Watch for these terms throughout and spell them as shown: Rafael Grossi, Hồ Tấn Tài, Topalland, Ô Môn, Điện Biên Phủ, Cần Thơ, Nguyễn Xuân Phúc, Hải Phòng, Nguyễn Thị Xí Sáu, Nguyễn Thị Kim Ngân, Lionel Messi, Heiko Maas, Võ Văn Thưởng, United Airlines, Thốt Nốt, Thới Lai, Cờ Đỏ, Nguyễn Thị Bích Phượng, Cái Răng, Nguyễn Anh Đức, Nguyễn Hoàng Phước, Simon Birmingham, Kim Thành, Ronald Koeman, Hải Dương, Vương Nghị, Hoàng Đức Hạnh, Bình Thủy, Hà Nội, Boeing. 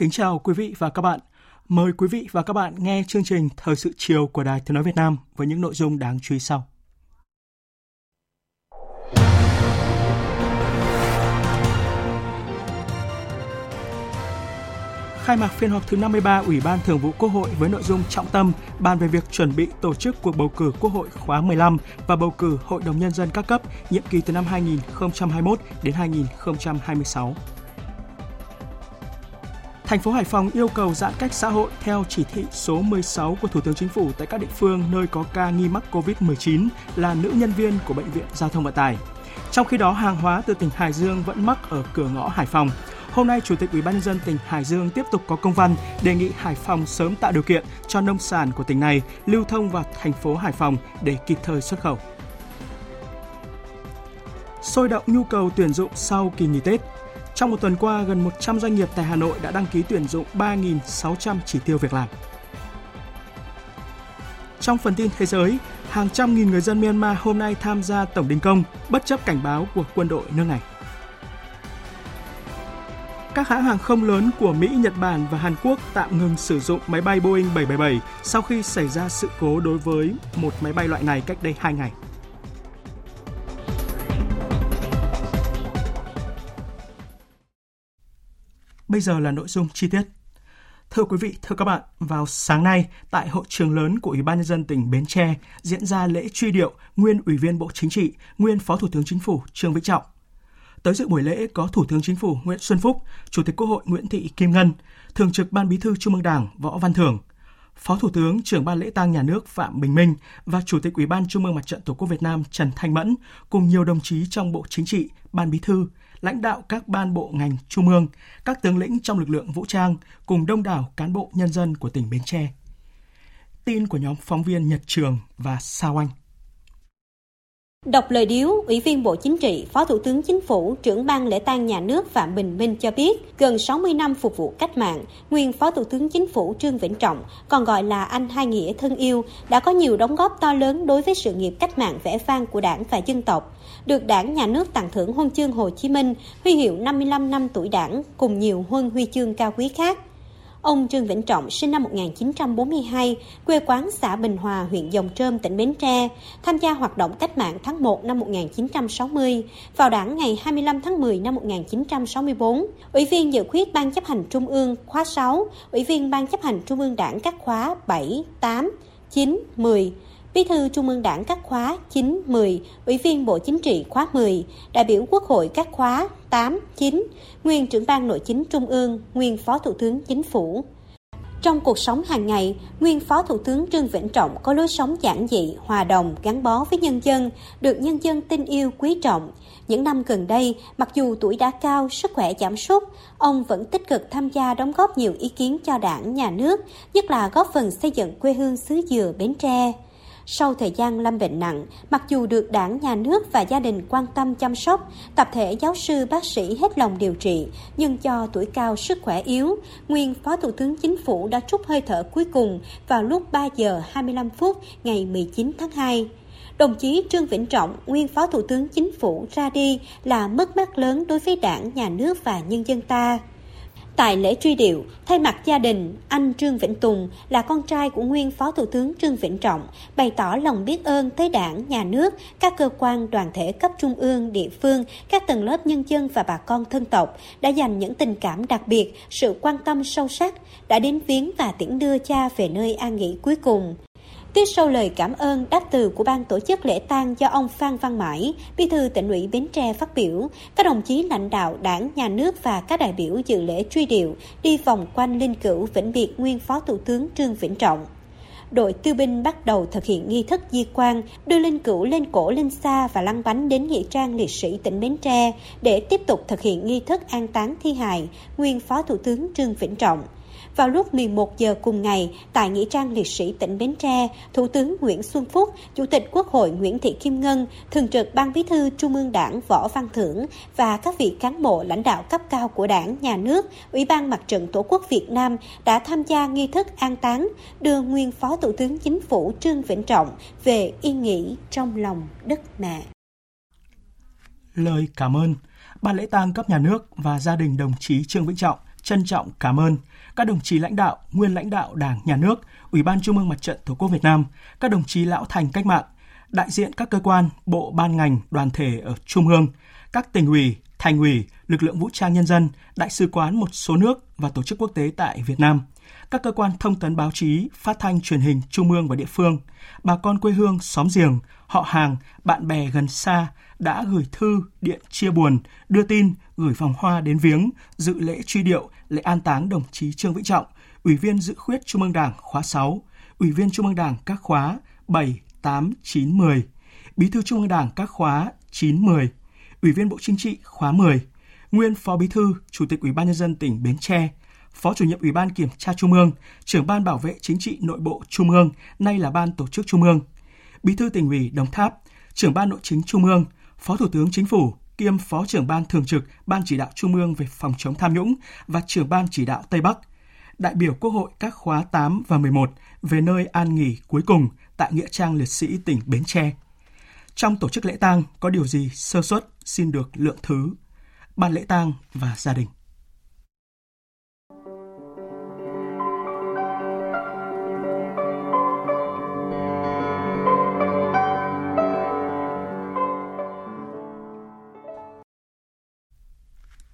Kính chào quý vị và các bạn. Mời quý vị và các bạn nghe chương trình Thời sự chiều của Đài Tiếng nói Việt Nam với những nội dung đáng chú ý sau. Khai mạc phiên họp thứ 53 Ủy ban Thường vụ Quốc hội với nội dung trọng tâm bàn về việc chuẩn bị tổ chức cuộc bầu cử Quốc hội khóa 15 và bầu cử Hội đồng Nhân dân các cấp nhiệm kỳ từ năm 2021 đến 2026. Thành phố Hải Phòng yêu cầu giãn cách xã hội theo chỉ thị số 16 của Thủ tướng Chính phủ tại các địa phương nơi có ca nghi mắc COVID-19 là nữ nhân viên của Bệnh viện Giao thông Vận tải. Trong khi đó, hàng hóa từ tỉnh Hải Dương vẫn mắc ở cửa ngõ Hải Phòng. Hôm nay, Chủ tịch Ủy ban nhân dân tỉnh Hải Dương tiếp tục có công văn đề nghị Hải Phòng sớm tạo điều kiện cho nông sản của tỉnh này lưu thông vào thành phố Hải Phòng để kịp thời xuất khẩu. Sôi động nhu cầu tuyển dụng sau kỳ nghỉ Tết. Trong một tuần qua, gần 100 doanh nghiệp tại Hà Nội đã đăng ký tuyển dụng 3.600 chỉ tiêu việc làm. Trong phần tin thế giới, hàng trăm nghìn người dân Myanmar hôm nay tham gia tổng đình công bất chấp cảnh báo của quân đội nước này. Các hãng hàng không lớn của Mỹ, Nhật Bản và Hàn Quốc tạm ngừng sử dụng máy bay Boeing 777 sau khi xảy ra sự cố đối với một máy bay loại này cách đây 2 ngày. Bây giờ là nội dung chi tiết. Thưa quý vị, thưa các bạn, vào sáng nay, tại hội trường lớn của Ủy ban nhân dân tỉnh Bến Tre diễn ra lễ truy điệu nguyên Ủy viên Bộ Chính trị, nguyên Phó Thủ tướng Chính phủ Trương Vĩnh Trọng. Tới dự buổi lễ có Thủ tướng Chính phủ Nguyễn Xuân Phúc, Chủ tịch Quốc hội Nguyễn Thị Kim Ngân, Thường trực Ban Bí thư Trung ương Đảng Võ Văn Thưởng, Phó Thủ tướng trưởng Ban Lễ tang Nhà nước Phạm Bình Minh và Chủ tịch Ủy ban Trung ương Mặt trận Tổ quốc Việt Nam Trần Thanh Mẫn cùng nhiều đồng chí trong Bộ Chính trị, Ban Bí thư, lãnh đạo các ban bộ ngành trung ương, các tướng lĩnh trong lực lượng vũ trang cùng đông đảo cán bộ nhân dân của tỉnh Bến Tre. Tin của nhóm phóng viên Nhật Trường và Sao Anh. Đọc lời điếu, Ủy viên Bộ Chính trị, Phó Thủ tướng Chính phủ, trưởng Ban Lễ tang Nhà nước Phạm Bình Minh cho biết, gần 60 năm phục vụ cách mạng, nguyên Phó Thủ tướng Chính phủ Trương Vĩnh Trọng, còn gọi là anh Hai Nghĩa thân yêu, đã có nhiều đóng góp to lớn đối với sự nghiệp cách mạng vẻ vang của Đảng và dân tộc. Được Đảng, Nhà nước tặng thưởng Huân chương Hồ Chí Minh, huy hiệu 55 năm tuổi Đảng cùng nhiều huy chương cao quý khác. Ông Trương Vĩnh Trọng sinh năm 1942, quê quán xã Bình Hòa, huyện Giồng Trôm, tỉnh Bến Tre, tham gia hoạt động cách mạng tháng 1 năm 1960, vào Đảng ngày 25 tháng 10 năm 1964, Ủy viên dự khuyết Ban chấp hành Trung ương khóa 6, Ủy viên Ban chấp hành Trung ương Đảng các khóa 7, 8, 9, 10, Bí thư Trung ương Đảng các khóa 9, 10, Ủy viên Bộ Chính trị khóa 10, đại biểu Quốc hội các khóa 8, 9, nguyên trưởng Ban Nội chính Trung ương, nguyên Phó Thủ tướng Chính phủ. Trong cuộc sống hàng ngày, nguyên Phó Thủ tướng Trương Vĩnh Trọng có lối sống giản dị, hòa đồng, gắn bó với nhân dân, được nhân dân tin yêu quý trọng. Những năm gần đây, mặc dù tuổi đã cao, sức khỏe giảm sút, ông vẫn tích cực tham gia đóng góp nhiều ý kiến cho Đảng, Nhà nước, nhất là góp phần xây dựng quê hương xứ Dừa Bến Tre. Sau thời gian lâm bệnh nặng, mặc dù được Đảng, Nhà nước và gia đình quan tâm chăm sóc, tập thể giáo sư, bác sĩ hết lòng điều trị, nhưng do tuổi cao sức khỏe yếu, nguyên Phó Thủ tướng Chính phủ đã trút hơi thở cuối cùng vào lúc 3 giờ 25 phút ngày 19 tháng 2. Đồng chí Trương Vĩnh Trọng, nguyên Phó Thủ tướng Chính phủ ra đi là mất mát lớn đối với Đảng, Nhà nước và nhân dân ta. Tại lễ truy điệu, thay mặt gia đình, anh Trương Vĩnh Tùng là con trai của nguyên Phó Thủ tướng Trương Vĩnh Trọng bày tỏ lòng biết ơn tới Đảng, Nhà nước, các cơ quan, đoàn thể cấp trung ương, địa phương, các tầng lớp nhân dân và bà con thân tộc đã dành những tình cảm đặc biệt, sự quan tâm sâu sắc, đã đến viếng và tiễn đưa cha về nơi an nghỉ cuối cùng. Tiếp sau lời cảm ơn đáp từ của ban tổ chức lễ tang do ông Phan Văn Mãi, Bí thư Tỉnh ủy Bến Tre phát biểu, các đồng chí lãnh đạo Đảng, Nhà nước và các đại biểu dự lễ truy điệu đi vòng quanh linh cữu vĩnh biệt nguyên Phó Thủ tướng Trương Vĩnh Trọng. Đội tiêu binh bắt đầu thực hiện nghi thức di quan, đưa linh cữu lên cổ linh sa và lăn bánh đến nghĩa trang liệt sĩ tỉnh Bến Tre để tiếp tục thực hiện nghi thức an táng thi hài nguyên Phó Thủ tướng Trương Vĩnh Trọng. Vào lúc 11 giờ cùng ngày, tại nghĩa trang liệt sĩ tỉnh Bến Tre, Thủ tướng Nguyễn Xuân Phúc, Chủ tịch Quốc hội Nguyễn Thị Kim Ngân, Thường trực Ban Bí thư Trung ương Đảng Võ Văn Thưởng và các vị cán bộ lãnh đạo cấp cao của Đảng, Nhà nước, Ủy ban Mặt trận Tổ quốc Việt Nam đã tham gia nghi thức an táng, đưa nguyên Phó Thủ tướng Chính phủ Trương Vĩnh Trọng về yên nghỉ trong lòng đất mẹ. Lời cảm ơn. Ban lễ tang cấp nhà nước và gia đình đồng chí Trương Vĩnh Trọng trân trọng cảm ơn các đồng chí lãnh đạo, nguyên lãnh đạo Đảng, Nhà nước, Ủy ban Trung ương Mặt trận Tổ quốc Việt Nam, các đồng chí lão thành cách mạng, đại diện các cơ quan, bộ, ban ngành, đoàn thể ở Trung ương, các tỉnh ủy, thành ủy, lực lượng vũ trang nhân dân, đại sứ quán một số nước và tổ chức quốc tế tại Việt Nam, các cơ quan thông tấn báo chí, phát thanh truyền hình Trung ương và địa phương, bà con quê hương, xóm giềng, họ hàng, bạn bè gần xa đã gửi thư, điện chia buồn, đưa tin, gửi vòng hoa đến viếng, dự lễ truy điệu, lễ an táng đồng chí Trương Vĩnh Trọng, Ủy viên Dự khuyết Trung ương Đảng khóa 6, Ủy viên Trung ương Đảng các khóa 7, 8, 9, 10, Bí thư Trung ương Đảng các khóa 9, 10, Ủy viên Bộ Chính trị khóa 10, nguyên Phó Bí thư, Chủ tịch Ủy ban Nhân dân tỉnh Bến Tre, Phó Chủ nhiệm Ủy ban Kiểm tra Trung ương, Trưởng ban Bảo vệ Chính trị Nội bộ Trung ương, nay là Ban Tổ chức Trung ương, Bí thư Tỉnh ủy Đồng Tháp, Trưởng ban Nội chính Trung ương, Phó Thủ tướng Chính phủ, kiêm Phó trưởng ban thường trực Ban Chỉ đạo Trung ương về phòng chống tham nhũng và trưởng ban chỉ đạo Tây Bắc, đại biểu Quốc hội các khóa 8 và 11 về nơi an nghỉ cuối cùng tại nghĩa trang liệt sĩ tỉnh Bến Tre. Trong tổ chức lễ tang có điều gì sơ suất xin được lượng thứ. Ban lễ tang và gia đình.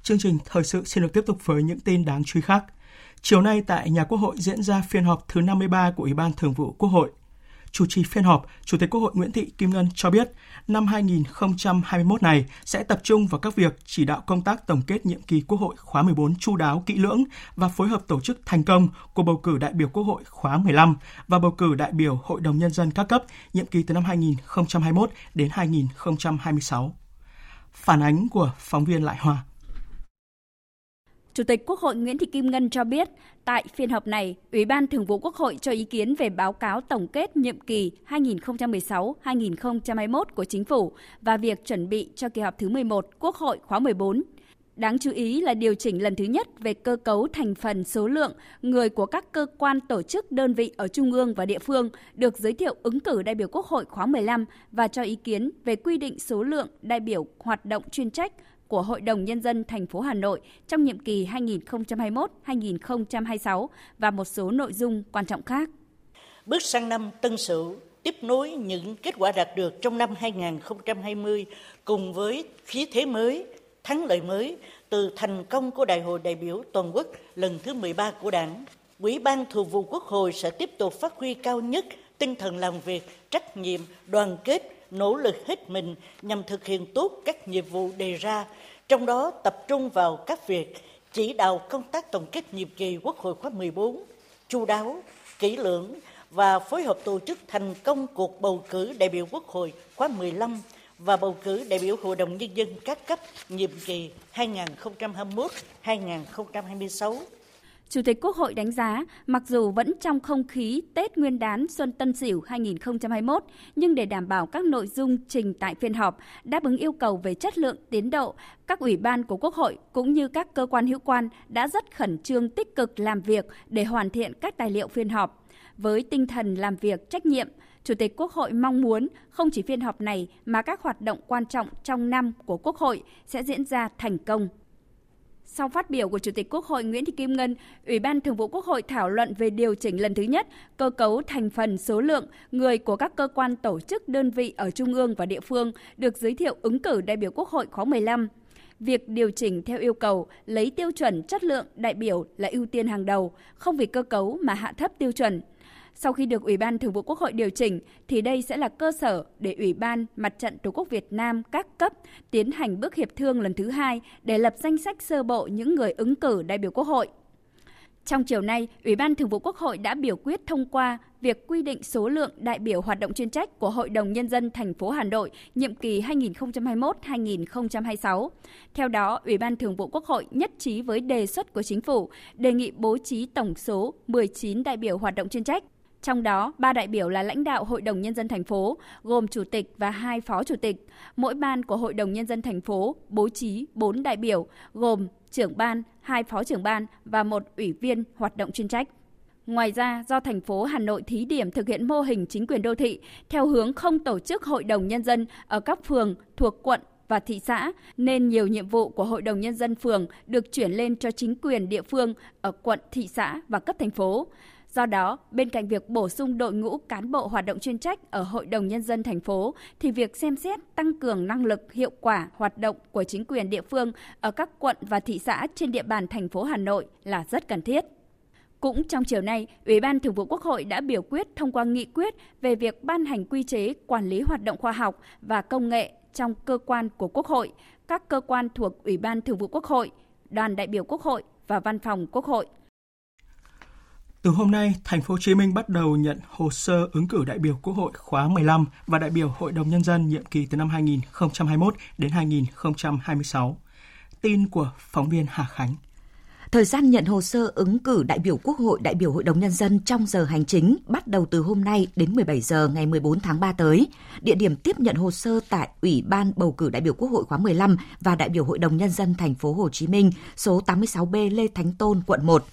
Chương trình thời sự xin được tiếp tục với những tin đáng chú ý khác. Chiều nay tại nhà Quốc hội diễn ra phiên họp thứ 53 của Ủy ban Thường vụ Quốc hội. Chủ trì phiên họp, Chủ tịch Quốc hội Nguyễn Thị Kim Ngân cho biết, năm 2021 này sẽ tập trung vào các việc chỉ đạo công tác tổng kết nhiệm kỳ Quốc hội khóa 14 chu đáo kỹ lưỡng và phối hợp tổ chức thành công cuộc bầu cử đại biểu Quốc hội khóa 15 và bầu cử đại biểu Hội đồng Nhân dân các cấp nhiệm kỳ từ năm 2021 đến 2026. Phản ánh của phóng viên Lại Hòa. Chủ tịch Quốc hội Nguyễn Thị Kim Ngân cho biết, tại phiên họp này, Ủy ban Thường vụ Quốc hội cho ý kiến về báo cáo tổng kết nhiệm kỳ 2016-2021 của Chính phủ và việc chuẩn bị cho kỳ họp thứ 11 Quốc hội khóa 14. Đáng chú ý là điều chỉnh lần thứ nhất về cơ cấu thành phần số lượng người của các cơ quan tổ chức đơn vị ở Trung ương và địa phương được giới thiệu ứng cử đại biểu Quốc hội khóa 15 và cho ý kiến về quy định số lượng đại biểu hoạt động chuyên trách của Hội đồng Nhân dân thành phố Hà Nội trong nhiệm kỳ 2021-2026 và một số nội dung quan trọng khác. Bước sang năm Tân Sửu, tiếp nối những kết quả đạt được trong năm 2020 cùng với khí thế mới, thắng lợi mới từ thành công của Đại hội đại biểu toàn quốc lần thứ 13 của Đảng, Ủy ban Thường vụ Quốc hội sẽ tiếp tục phát huy cao nhất tinh thần làm việc, trách nhiệm, đoàn kết, nỗ lực hết mình nhằm thực hiện tốt các nhiệm vụ đề ra, trong đó tập trung vào các việc chỉ đạo công tác tổng kết nhiệm kỳ Quốc hội khóa 14, chu đáo, kỹ lưỡng và phối hợp tổ chức thành công cuộc bầu cử đại biểu Quốc hội khóa 15 và bầu cử đại biểu Hội đồng Nhân dân các cấp nhiệm kỳ 2021-2026. Chủ tịch Quốc hội đánh giá, mặc dù vẫn trong không khí Tết Nguyên đán Xuân Tân Sửu 2021, nhưng để đảm bảo các nội dung trình tại phiên họp đáp ứng yêu cầu về chất lượng, tiến độ, các ủy ban của Quốc hội cũng như các cơ quan hữu quan đã rất khẩn trương tích cực làm việc để hoàn thiện các tài liệu phiên họp. Với tinh thần làm việc trách nhiệm, Chủ tịch Quốc hội mong muốn không chỉ phiên họp này mà các hoạt động quan trọng trong năm của Quốc hội sẽ diễn ra thành công. Sau phát biểu của Chủ tịch Quốc hội Nguyễn Thị Kim Ngân, Ủy ban Thường vụ Quốc hội thảo luận về điều chỉnh lần thứ nhất, cơ cấu thành phần số lượng người của các cơ quan tổ chức đơn vị ở Trung ương và địa phương được giới thiệu ứng cử đại biểu Quốc hội khóa 15. Việc điều chỉnh theo yêu cầu lấy tiêu chuẩn chất lượng đại biểu là ưu tiên hàng đầu, không vì cơ cấu mà hạ thấp tiêu chuẩn. Sau khi được Ủy ban Thường vụ Quốc hội điều chỉnh, thì đây sẽ là cơ sở để Ủy ban Mặt trận Tổ quốc Việt Nam các cấp tiến hành bước hiệp thương lần thứ hai để lập danh sách sơ bộ những người ứng cử đại biểu Quốc hội. Trong chiều nay, Ủy ban Thường vụ Quốc hội đã biểu quyết thông qua việc quy định số lượng đại biểu hoạt động chuyên trách của Hội đồng Nhân dân thành phố Hà Nội nhiệm kỳ 2021-2026. Theo đó, Ủy ban Thường vụ Quốc hội nhất trí với đề xuất của Chính phủ đề nghị bố trí tổng số 19 đại biểu hoạt động chuyên trách. Trong đó, 3 đại biểu là lãnh đạo Hội đồng Nhân dân thành phố, gồm Chủ tịch và 2 Phó Chủ tịch. Mỗi ban của Hội đồng Nhân dân thành phố bố trí 4 đại biểu, gồm trưởng ban, 2 phó trưởng ban và 1 ủy viên hoạt động chuyên trách. Ngoài ra, do thành phố Hà Nội thí điểm thực hiện mô hình chính quyền đô thị, theo hướng không tổ chức Hội đồng Nhân dân ở các phường thuộc quận và thị xã, nên nhiều nhiệm vụ của Hội đồng Nhân dân phường được chuyển lên cho chính quyền địa phương ở quận, thị xã và cấp thành phố. Do đó, bên cạnh việc bổ sung đội ngũ cán bộ hoạt động chuyên trách ở Hội đồng Nhân dân thành phố, thì việc xem xét tăng cường năng lực hiệu quả hoạt động của chính quyền địa phương ở các quận và thị xã trên địa bàn thành phố Hà Nội là rất cần thiết. Cũng trong chiều nay, Ủy ban Thường vụ Quốc hội đã biểu quyết thông qua nghị quyết về việc ban hành quy chế quản lý hoạt động khoa học và công nghệ trong cơ quan của Quốc hội, các cơ quan thuộc Ủy ban Thường vụ Quốc hội, Đoàn đại biểu Quốc hội và Văn phòng Quốc hội. Từ hôm nay, Thành phố Hồ Chí Minh bắt đầu nhận hồ sơ ứng cử đại biểu Quốc hội khóa 15 và đại biểu Hội đồng Nhân dân nhiệm kỳ từ năm 2021 đến 2026. Tin của phóng viên Hà Khánh. Thời gian nhận hồ sơ ứng cử đại biểu Quốc hội, đại biểu Hội đồng Nhân dân trong giờ hành chính bắt đầu từ hôm nay đến 17 giờ ngày 14 tháng 3 tới. Địa điểm tiếp nhận hồ sơ tại Ủy ban bầu cử đại biểu Quốc hội khóa 15 và đại biểu Hội đồng Nhân dân Thành phố Hồ Chí Minh, số 86B Lê Thánh Tôn, quận 1.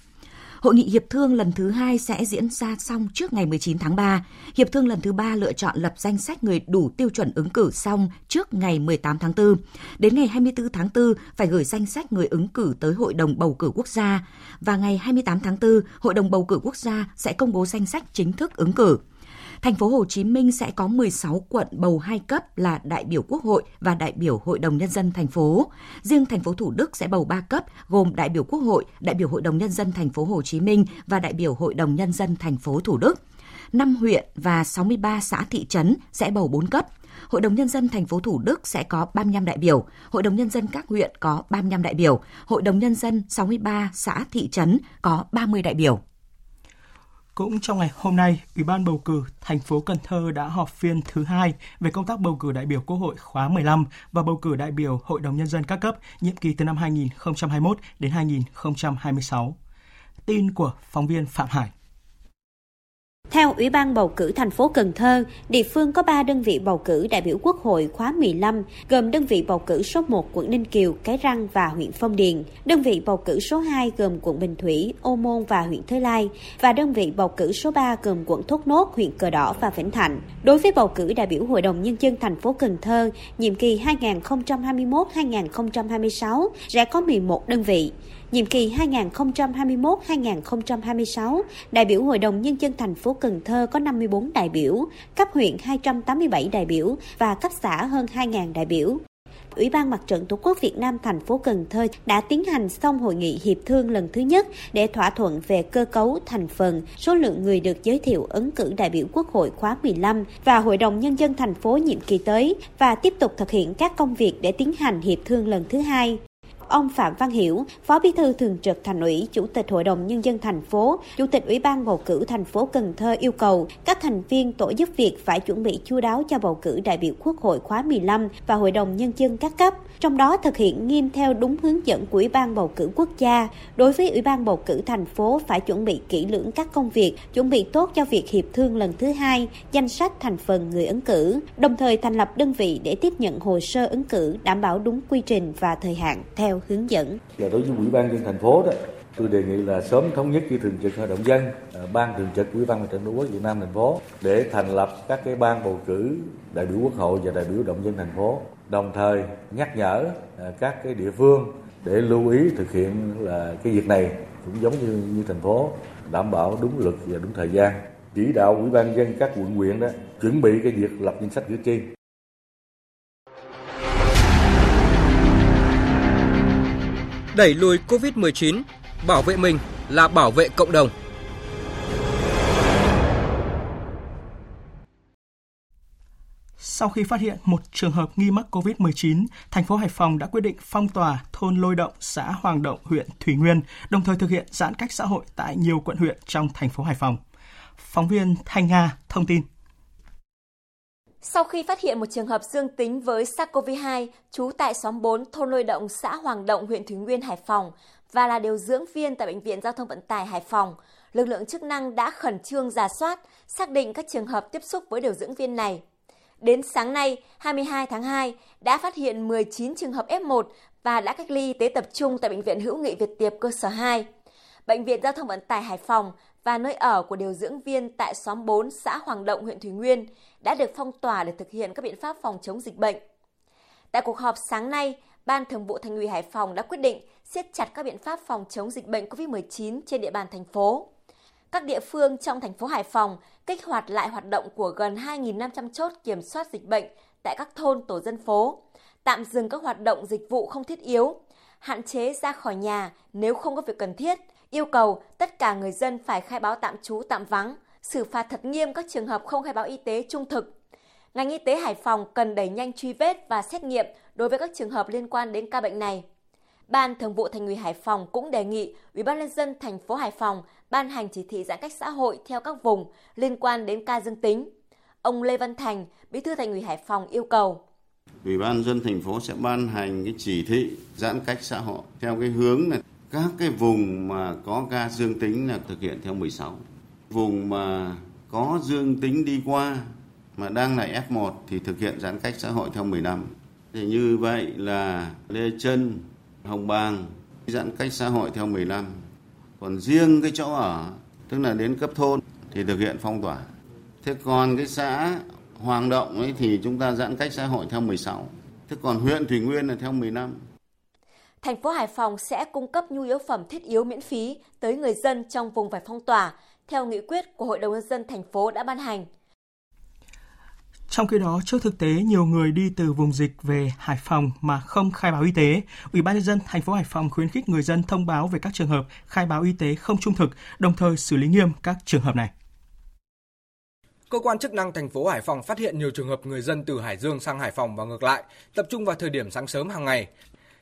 Hội nghị hiệp thương lần thứ 2 sẽ diễn ra xong trước ngày 19 tháng 3. Hiệp thương lần thứ 3 lựa chọn lập danh sách người đủ tiêu chuẩn ứng cử xong trước ngày 18 tháng 4. Đến ngày 24 tháng 4 phải gửi danh sách người ứng cử tới Hội đồng Bầu cử Quốc gia. Và ngày 28 tháng 4, Hội đồng Bầu cử Quốc gia sẽ công bố danh sách chính thức ứng cử. Thành phố Hồ Chí Minh sẽ có 16 quận bầu 2 cấp là đại biểu Quốc hội và đại biểu Hội đồng Nhân dân thành phố. Riêng thành phố Thủ Đức sẽ bầu 3 cấp gồm đại biểu Quốc hội, đại biểu Hội đồng Nhân dân thành phố Hồ Chí Minh và đại biểu Hội đồng Nhân dân thành phố Thủ Đức. 5 huyện và 63 xã thị trấn sẽ bầu 4 cấp. Hội đồng Nhân dân thành phố Thủ Đức sẽ có 35 đại biểu, Hội đồng Nhân dân các huyện có 35 đại biểu, Hội đồng Nhân dân 63 xã thị trấn có 30 đại biểu. Cũng trong ngày hôm nay, Ủy ban bầu cử thành phố Cần Thơ đã họp phiên thứ 2 về công tác bầu cử đại biểu Quốc hội khóa 15 và bầu cử đại biểu Hội đồng Nhân dân các cấp nhiệm kỳ từ năm 2021 đến 2026. Tin của phóng viên Phạm Hải. Theo Ủy ban bầu cử thành phố Cần Thơ, địa phương có 3 đơn vị bầu cử đại biểu Quốc hội khóa 15, gồm đơn vị bầu cử số 1 quận Ninh Kiều, Cái Răng và huyện Phong Điền, đơn vị bầu cử số 2 gồm quận Bình Thủy, Ô Môn và huyện Thới Lai, và đơn vị bầu cử số 3 gồm quận Thốt Nốt, huyện Cờ Đỏ và Vĩnh Thạnh. Đối với bầu cử đại biểu Hội đồng Nhân dân thành phố Cần Thơ, nhiệm kỳ 2021-2026 sẽ có 11 đơn vị. Nhiệm kỳ 2021-2026, đại biểu Hội đồng Nhân dân thành phố Cần Thơ có 54 đại biểu, cấp huyện 287 đại biểu và cấp xã hơn 2.000 đại biểu. Ủy ban Mặt trận Tổ quốc Việt Nam thành phố Cần Thơ đã tiến hành xong hội nghị hiệp thương lần thứ nhất để thỏa thuận về cơ cấu, thành phần, số lượng người được giới thiệu ứng cử đại biểu Quốc hội khóa 15 và Hội đồng Nhân dân thành phố nhiệm kỳ tới và tiếp tục thực hiện các công việc để tiến hành hiệp thương lần thứ hai. Ông Phạm Văn Hiểu, Phó Bí thư Thường trực Thành ủy, Chủ tịch Hội đồng Nhân dân thành phố, Chủ tịch Ủy ban bầu cử thành phố Cần Thơ yêu cầu các thành viên tổ giúp việc phải chuẩn bị chu đáo cho bầu cử đại biểu Quốc hội khóa 15 và Hội đồng Nhân dân các cấp, trong đó thực hiện nghiêm theo đúng hướng dẫn của Ủy ban bầu cử quốc gia. Đối với Ủy ban bầu cử thành phố phải chuẩn bị kỹ lưỡng các công việc, chuẩn bị tốt cho việc hiệp thương lần thứ hai, danh sách thành phần người ứng cử, đồng thời thành lập đơn vị để tiếp nhận hồ sơ ứng cử đảm bảo đúng quy trình và thời hạn theo hướng dẫn. Và đối với Ủy ban Nhân dân thành phố đó, tôi đề nghị là sớm thống nhất với Thường trực Hội đồng dân, Ban Thường trực Ủy ban Mặt trận Tổ quốc Việt Nam thành phố để thành lập các cái ban bầu cử đại biểu Quốc hội và đại biểu Hội đồng dân thành phố. Đồng thời nhắc nhở các cái địa phương để lưu ý thực hiện là cái việc này cũng giống như thành phố, đảm bảo đúng luật và đúng thời gian. Chỉ đạo Ủy ban Nhân dân các quận huyện đó chuẩn bị cái việc lập danh sách cử tri. Đẩy lùi Covid-19, bảo vệ mình là bảo vệ cộng đồng. Sau khi phát hiện một trường hợp nghi mắc COVID-19, thành phố Hải Phòng đã quyết định phong tỏa thôn Lôi Động, xã Hoàng Động, huyện Thủy Nguyên, đồng thời thực hiện giãn cách xã hội tại nhiều quận huyện trong thành phố Hải Phòng. Phóng viên Thanh Nga thông tin. Sau khi phát hiện một trường hợp dương tính với SARS-CoV-2 trú tại xóm 4 thôn Lôi Động, xã Hoàng Động, huyện Thủy Nguyên, Hải Phòng và là điều dưỡng viên tại Bệnh viện Giao thông Vận tải Hải Phòng, lực lượng chức năng đã khẩn trương rà soát, xác định các trường hợp tiếp xúc với điều dưỡng viên này. Đến sáng nay, 22 tháng 2, đã phát hiện 19 trường hợp F1 và đã cách ly y tế tập trung tại Bệnh viện Hữu nghị Việt Tiệp cơ sở 2. Bệnh viện Giao thông Vận tải Hải Phòng và nơi ở của điều dưỡng viên tại xóm 4 xã Hoàng Động, huyện Thủy Nguyên đã được phong tỏa để thực hiện các biện pháp phòng chống dịch bệnh. Tại cuộc họp sáng nay, Ban Thường vụ Thành ủy Hải Phòng đã quyết định siết chặt các biện pháp phòng chống dịch bệnh COVID-19 trên địa bàn thành phố. Các địa phương trong thành phố Hải Phòng kích hoạt lại hoạt động của gần 2.500 chốt kiểm soát dịch bệnh tại các thôn, tổ dân phố, tạm dừng các hoạt động dịch vụ không thiết yếu, hạn chế ra khỏi nhà nếu không có việc cần thiết, yêu cầu tất cả người dân phải khai báo tạm trú tạm vắng, xử phạt thật nghiêm các trường hợp không khai báo y tế trung thực. Ngành y tế Hải Phòng cần đẩy nhanh truy vết và xét nghiệm đối với các trường hợp liên quan đến ca bệnh này. Ban Thường vụ Thành ủy Hải Phòng cũng đề nghị Ủy ban nhân dân thành phố Hải Phòng ban hành chỉ thị giãn cách xã hội theo các vùng liên quan đến ca dương tính. Ông Lê Văn Thành, Bí thư Thành ủy Hải Phòng yêu cầu Ủy ban nhân dân thành phố sẽ ban hành cái chỉ thị giãn cách xã hội theo cái hướng là các cái vùng mà có ca dương tính là thực hiện theo 16. Vùng mà có dương tính đi qua mà đang là F1 thì thực hiện giãn cách xã hội theo 15. Thì như vậy là Lê Trân, Hồng Bàng giãn cách xã hội theo 15. Còn riêng cái chỗ ở, tức là đến cấp thôn thì thực hiện phong tỏa. Thế còn cái xã Hoàng Động ấy thì chúng ta giãn cách xã hội theo 16. Thế còn huyện Thủy Nguyên là theo 15. Thành phố Hải Phòng sẽ cung cấp nhu yếu phẩm thiết yếu miễn phí tới người dân trong vùng phải phong tỏa, theo nghị quyết của Hội đồng nhân dân thành phố đã ban hành. Trong khi đó, trước thực tế nhiều người đi từ vùng dịch về Hải Phòng mà không khai báo y tế, Ủy ban nhân dân thành phố Hải Phòng khuyến khích người dân thông báo về các trường hợp khai báo y tế không trung thực, đồng thời xử lý nghiêm các trường hợp này. Cơ quan chức năng thành phố Hải Phòng phát hiện nhiều trường hợp người dân từ Hải Dương sang Hải Phòng và ngược lại, tập trung vào thời điểm sáng sớm hàng ngày.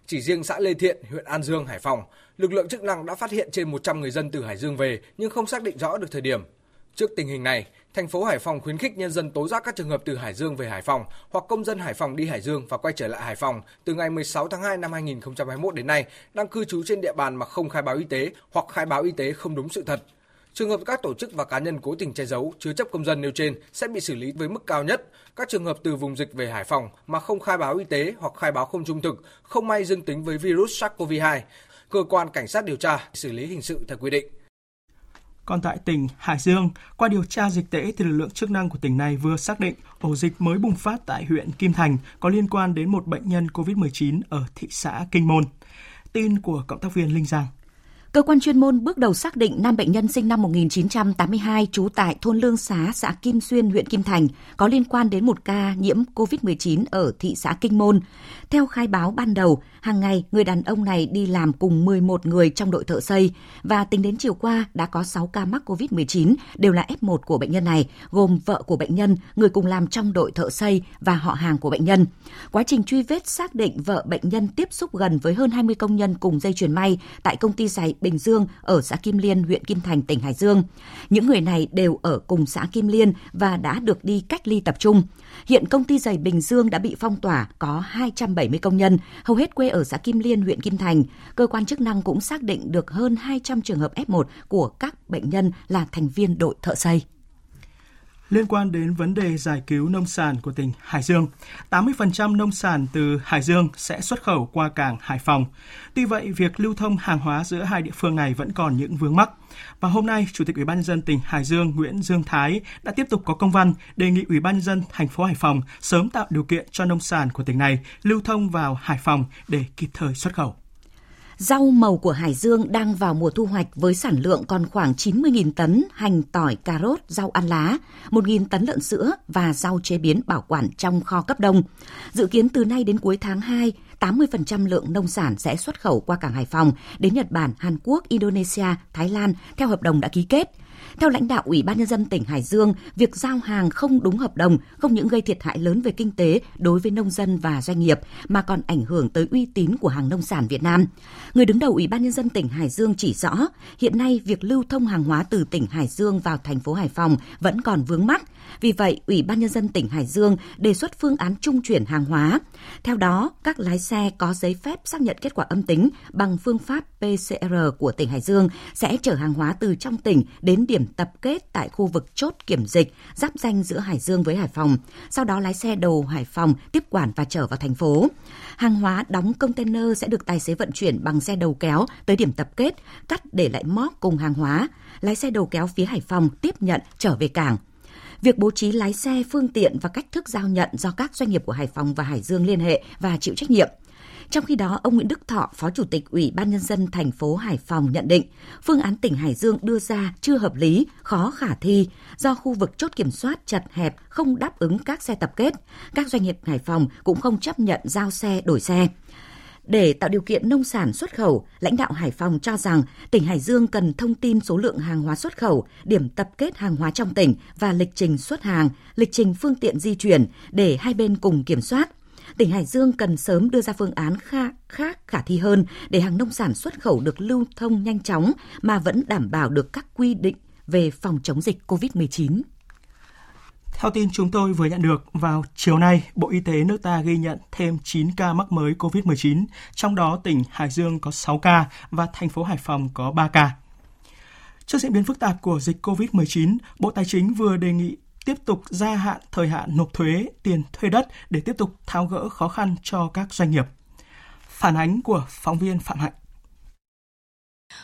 Chỉ riêng xã Lê Thiện, huyện An Dương, Hải Phòng, lực lượng chức năng đã phát hiện trên 100 người dân từ Hải Dương về nhưng không xác định rõ được thời điểm. Trước tình hình này, thành phố Hải Phòng khuyến khích nhân dân tố giác các trường hợp từ Hải Dương về Hải Phòng hoặc công dân Hải Phòng đi Hải Dương và quay trở lại Hải Phòng từ ngày 16 tháng 2 năm 2021 đến nay đang cư trú trên địa bàn mà không khai báo y tế hoặc khai báo y tế không đúng sự thật. Trường hợp các tổ chức và cá nhân cố tình che giấu, chứa chấp công dân nêu trên sẽ bị xử lý với mức cao nhất. Các trường hợp từ vùng dịch về Hải Phòng mà không khai báo y tế hoặc khai báo không trung thực, không may dương tính với virus SARS-CoV-2, cơ quan cảnh sát điều tra xử lý hình sự theo quy định. Còn tại tỉnh Hải Dương, qua điều tra dịch tễ thì lực lượng chức năng của tỉnh này vừa xác định ổ dịch mới bùng phát tại huyện Kim Thành có liên quan đến một bệnh nhân COVID-19 ở thị xã Kinh Môn. Tin của cộng tác viên Linh Giang. Cơ quan chuyên môn bước đầu xác định nam bệnh nhân sinh năm 1982 trú tại thôn Lương Xá, xã Kim Xuyên, huyện Kim Thành có liên quan đến một ca nhiễm COVID-19 ở thị xã Kinh Môn. Theo khai báo ban đầu, hàng ngày người đàn ông này đi làm cùng 11 người trong đội thợ xây và tính đến chiều qua đã có 6 ca mắc COVID-19 đều là F1 của bệnh nhân này, gồm vợ của bệnh nhân, người cùng làm trong đội thợ xây và họ hàng của bệnh nhân. Quá trình truy vết xác định vợ bệnh nhân tiếp xúc gần với hơn 20 công nhân cùng dây chuyền may tại công ty giày Bình Dương ở xã Kim Liên, huyện Kim Thành, tỉnh Hải Dương. Những người này đều ở cùng xã Kim Liên và đã được đi cách ly tập trung. Hiện công ty giày Bình Dương đã bị phong tỏa có 270 công nhân, hầu hết quê ở xã Kim Liên, huyện Kim Thành. Cơ quan chức năng cũng xác định được hơn 200 trường hợp F1 của các bệnh nhân là thành viên đội thợ xây. Liên quan đến vấn đề giải cứu nông sản của tỉnh Hải Dương, 80% nông sản từ Hải Dương sẽ xuất khẩu qua cảng Hải Phòng. Tuy vậy, việc lưu thông hàng hóa giữa hai địa phương này vẫn còn những vướng mắc. Và hôm nay, Chủ tịch Ủy ban nhân dân tỉnh Hải Dương Nguyễn Dương Thái đã tiếp tục có công văn đề nghị Ủy ban nhân dân thành phố Hải Phòng sớm tạo điều kiện cho nông sản của tỉnh này lưu thông vào Hải Phòng để kịp thời xuất khẩu. Rau màu của Hải Dương đang vào mùa thu hoạch với sản lượng còn khoảng 90.000 tấn hành, tỏi, cà rốt, rau ăn lá, 1.000 tấn lợn sữa và rau chế biến bảo quản trong kho cấp đông. Dự kiến từ nay đến cuối tháng 2, 80% lượng nông sản sẽ xuất khẩu qua cảng Hải Phòng đến Nhật Bản, Hàn Quốc, Indonesia, Thái Lan theo hợp đồng đã ký kết. Theo lãnh đạo Ủy ban Nhân dân tỉnh Hải Dương, việc giao hàng không đúng hợp đồng không những gây thiệt hại lớn về kinh tế đối với nông dân và doanh nghiệp mà còn ảnh hưởng tới uy tín của hàng nông sản Việt Nam. Người đứng đầu Ủy ban Nhân dân tỉnh Hải Dương chỉ rõ, hiện nay việc lưu thông hàng hóa từ tỉnh Hải Dương vào thành phố Hải Phòng vẫn còn vướng mắc. Vì vậy, Ủy ban Nhân dân tỉnh Hải Dương đề xuất phương án trung chuyển hàng hóa. Theo đó, các lái xe có giấy phép xác nhận kết quả âm tính bằng phương pháp PCR của tỉnh Hải Dương sẽ chở hàng hóa từ trong tỉnh đến điểm tập kết tại khu vực chốt kiểm dịch giáp ranh giữa Hải Dương với Hải Phòng. Sau đó lái xe đầu Hải Phòng tiếp quản và chở vào thành phố. Hàng hóa đóng container sẽ được tài xế vận chuyển bằng xe đầu kéo tới điểm tập kết, cắt để lại móc cùng hàng hóa. Lái xe đầu kéo phía Hải Phòng tiếp nhận trở về cảng. Việc bố trí lái xe, phương tiện và cách thức giao nhận do các doanh nghiệp của Hải Phòng và Hải Dương liên hệ và chịu trách nhiệm. Trong khi đó, ông Nguyễn Đức Thọ, Phó Chủ tịch Ủy ban Nhân dân thành phố Hải Phòng nhận định, phương án tỉnh Hải Dương đưa ra chưa hợp lý, khó khả thi, do khu vực chốt kiểm soát chật hẹp không đáp ứng các xe tập kết. Các doanh nghiệp Hải Phòng cũng không chấp nhận giao xe, đổi xe. Để tạo điều kiện nông sản xuất khẩu, lãnh đạo Hải Phòng cho rằng tỉnh Hải Dương cần thông tin số lượng hàng hóa xuất khẩu, điểm tập kết hàng hóa trong tỉnh và lịch trình xuất hàng, lịch trình phương tiện di chuyển để hai bên cùng kiểm soát. Tỉnh Hải Dương cần sớm đưa ra phương án khác khả thi hơn để hàng nông sản xuất khẩu được lưu thông nhanh chóng mà vẫn đảm bảo được các quy định về phòng chống dịch COVID-19. Theo tin chúng tôi vừa nhận được, vào chiều nay, Bộ Y tế nước ta ghi nhận thêm 9 ca mắc mới COVID-19, trong đó tỉnh Hải Dương có 6 ca và thành phố Hải Phòng có 3 ca. Trước diễn biến phức tạp của dịch COVID-19, Bộ Tài chính vừa đề nghị tiếp tục gia hạn thời hạn nộp thuế, tiền thuê đất để tiếp tục tháo gỡ khó khăn cho các doanh nghiệp. Phản ánh của phóng viên Phạm Hạnh.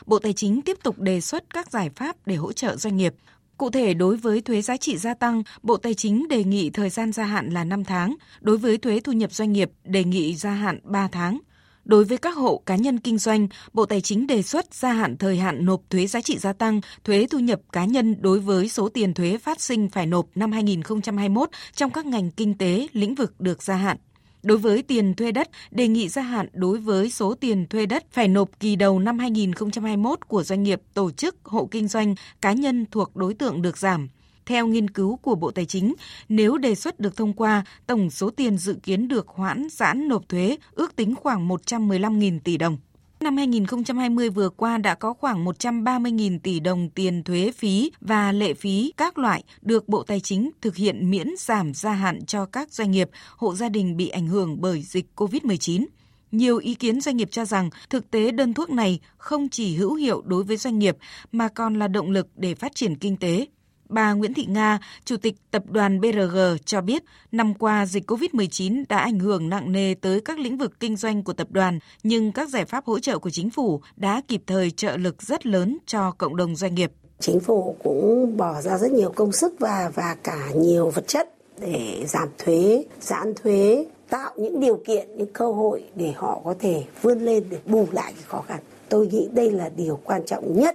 Bộ Tài chính tiếp tục đề xuất các giải pháp để hỗ trợ doanh nghiệp. Cụ thể, đối với thuế giá trị gia tăng, Bộ Tài chính đề nghị thời gian gia hạn là 5 tháng. Đối với thuế thu nhập doanh nghiệp, đề nghị gia hạn 3 tháng. Đối với các hộ cá nhân kinh doanh, Bộ Tài chính đề xuất gia hạn thời hạn nộp thuế giá trị gia tăng, thuế thu nhập cá nhân đối với số tiền thuế phát sinh phải nộp năm 2021 trong các ngành kinh tế, lĩnh vực được gia hạn. Đối với tiền thuê đất, đề nghị gia hạn đối với số tiền thuê đất phải nộp kỳ đầu năm 2021 của doanh nghiệp, tổ chức, hộ kinh doanh, cá nhân thuộc đối tượng được giảm. Theo nghiên cứu của Bộ Tài chính, nếu đề xuất được thông qua, tổng số tiền dự kiến được hoãn giãn nộp thuế ước tính khoảng 115.000 tỷ đồng. Năm 2020 vừa qua đã có khoảng 130.000 tỷ đồng tiền thuế phí và lệ phí các loại được Bộ Tài chính thực hiện miễn giảm gia hạn cho các doanh nghiệp, hộ gia đình bị ảnh hưởng bởi dịch COVID-19. Nhiều ý kiến doanh nghiệp cho rằng thực tế đơn thuốc này không chỉ hữu hiệu đối với doanh nghiệp mà còn là động lực để phát triển kinh tế. Bà Nguyễn Thị Nga, Chủ tịch Tập đoàn BRG cho biết, năm qua dịch COVID-19 đã ảnh hưởng nặng nề tới các lĩnh vực kinh doanh của tập đoàn, nhưng các giải pháp hỗ trợ của chính phủ đã kịp thời trợ lực rất lớn cho cộng đồng doanh nghiệp. Chính phủ cũng bỏ ra rất nhiều công sức và cả nhiều vật chất để giảm thuế, giãn thuế, tạo những điều kiện, những cơ hội để họ có thể vươn lên để bù lại cái khó khăn. Tôi nghĩ đây là điều quan trọng nhất.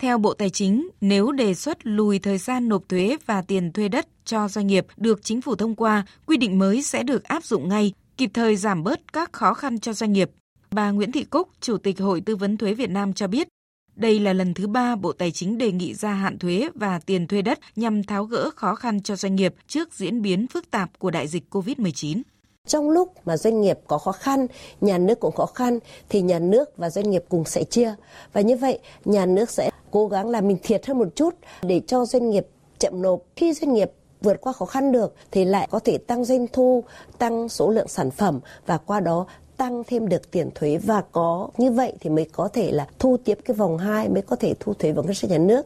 Theo Bộ Tài chính, nếu đề xuất lùi thời gian nộp thuế và tiền thuê đất cho doanh nghiệp được chính phủ thông qua, quy định mới sẽ được áp dụng ngay, kịp thời giảm bớt các khó khăn cho doanh nghiệp. Bà Nguyễn Thị Cúc, Chủ tịch Hội Tư vấn Thuế Việt Nam cho biết, đây là lần thứ 3 Bộ Tài chính đề nghị gia hạn thuế và tiền thuê đất nhằm tháo gỡ khó khăn cho doanh nghiệp trước diễn biến phức tạp của đại dịch COVID-19. Trong lúc mà doanh nghiệp có khó khăn, nhà nước cũng khó khăn, thì nhà nước và doanh nghiệp cùng sẽ chia. Và như vậy, nhà nước sẽ cố gắng làm mình thiệt hơn một chút để cho doanh nghiệp chậm nộp. Khi doanh nghiệp vượt qua khó khăn được thì lại có thể tăng doanh thu, tăng số lượng sản phẩm và qua đó tăng thêm được tiền thuế và có như vậy thì mới có thể là thu tiếp cái vòng 2, mới có thể thu thuế vào ngân sách nhà nước.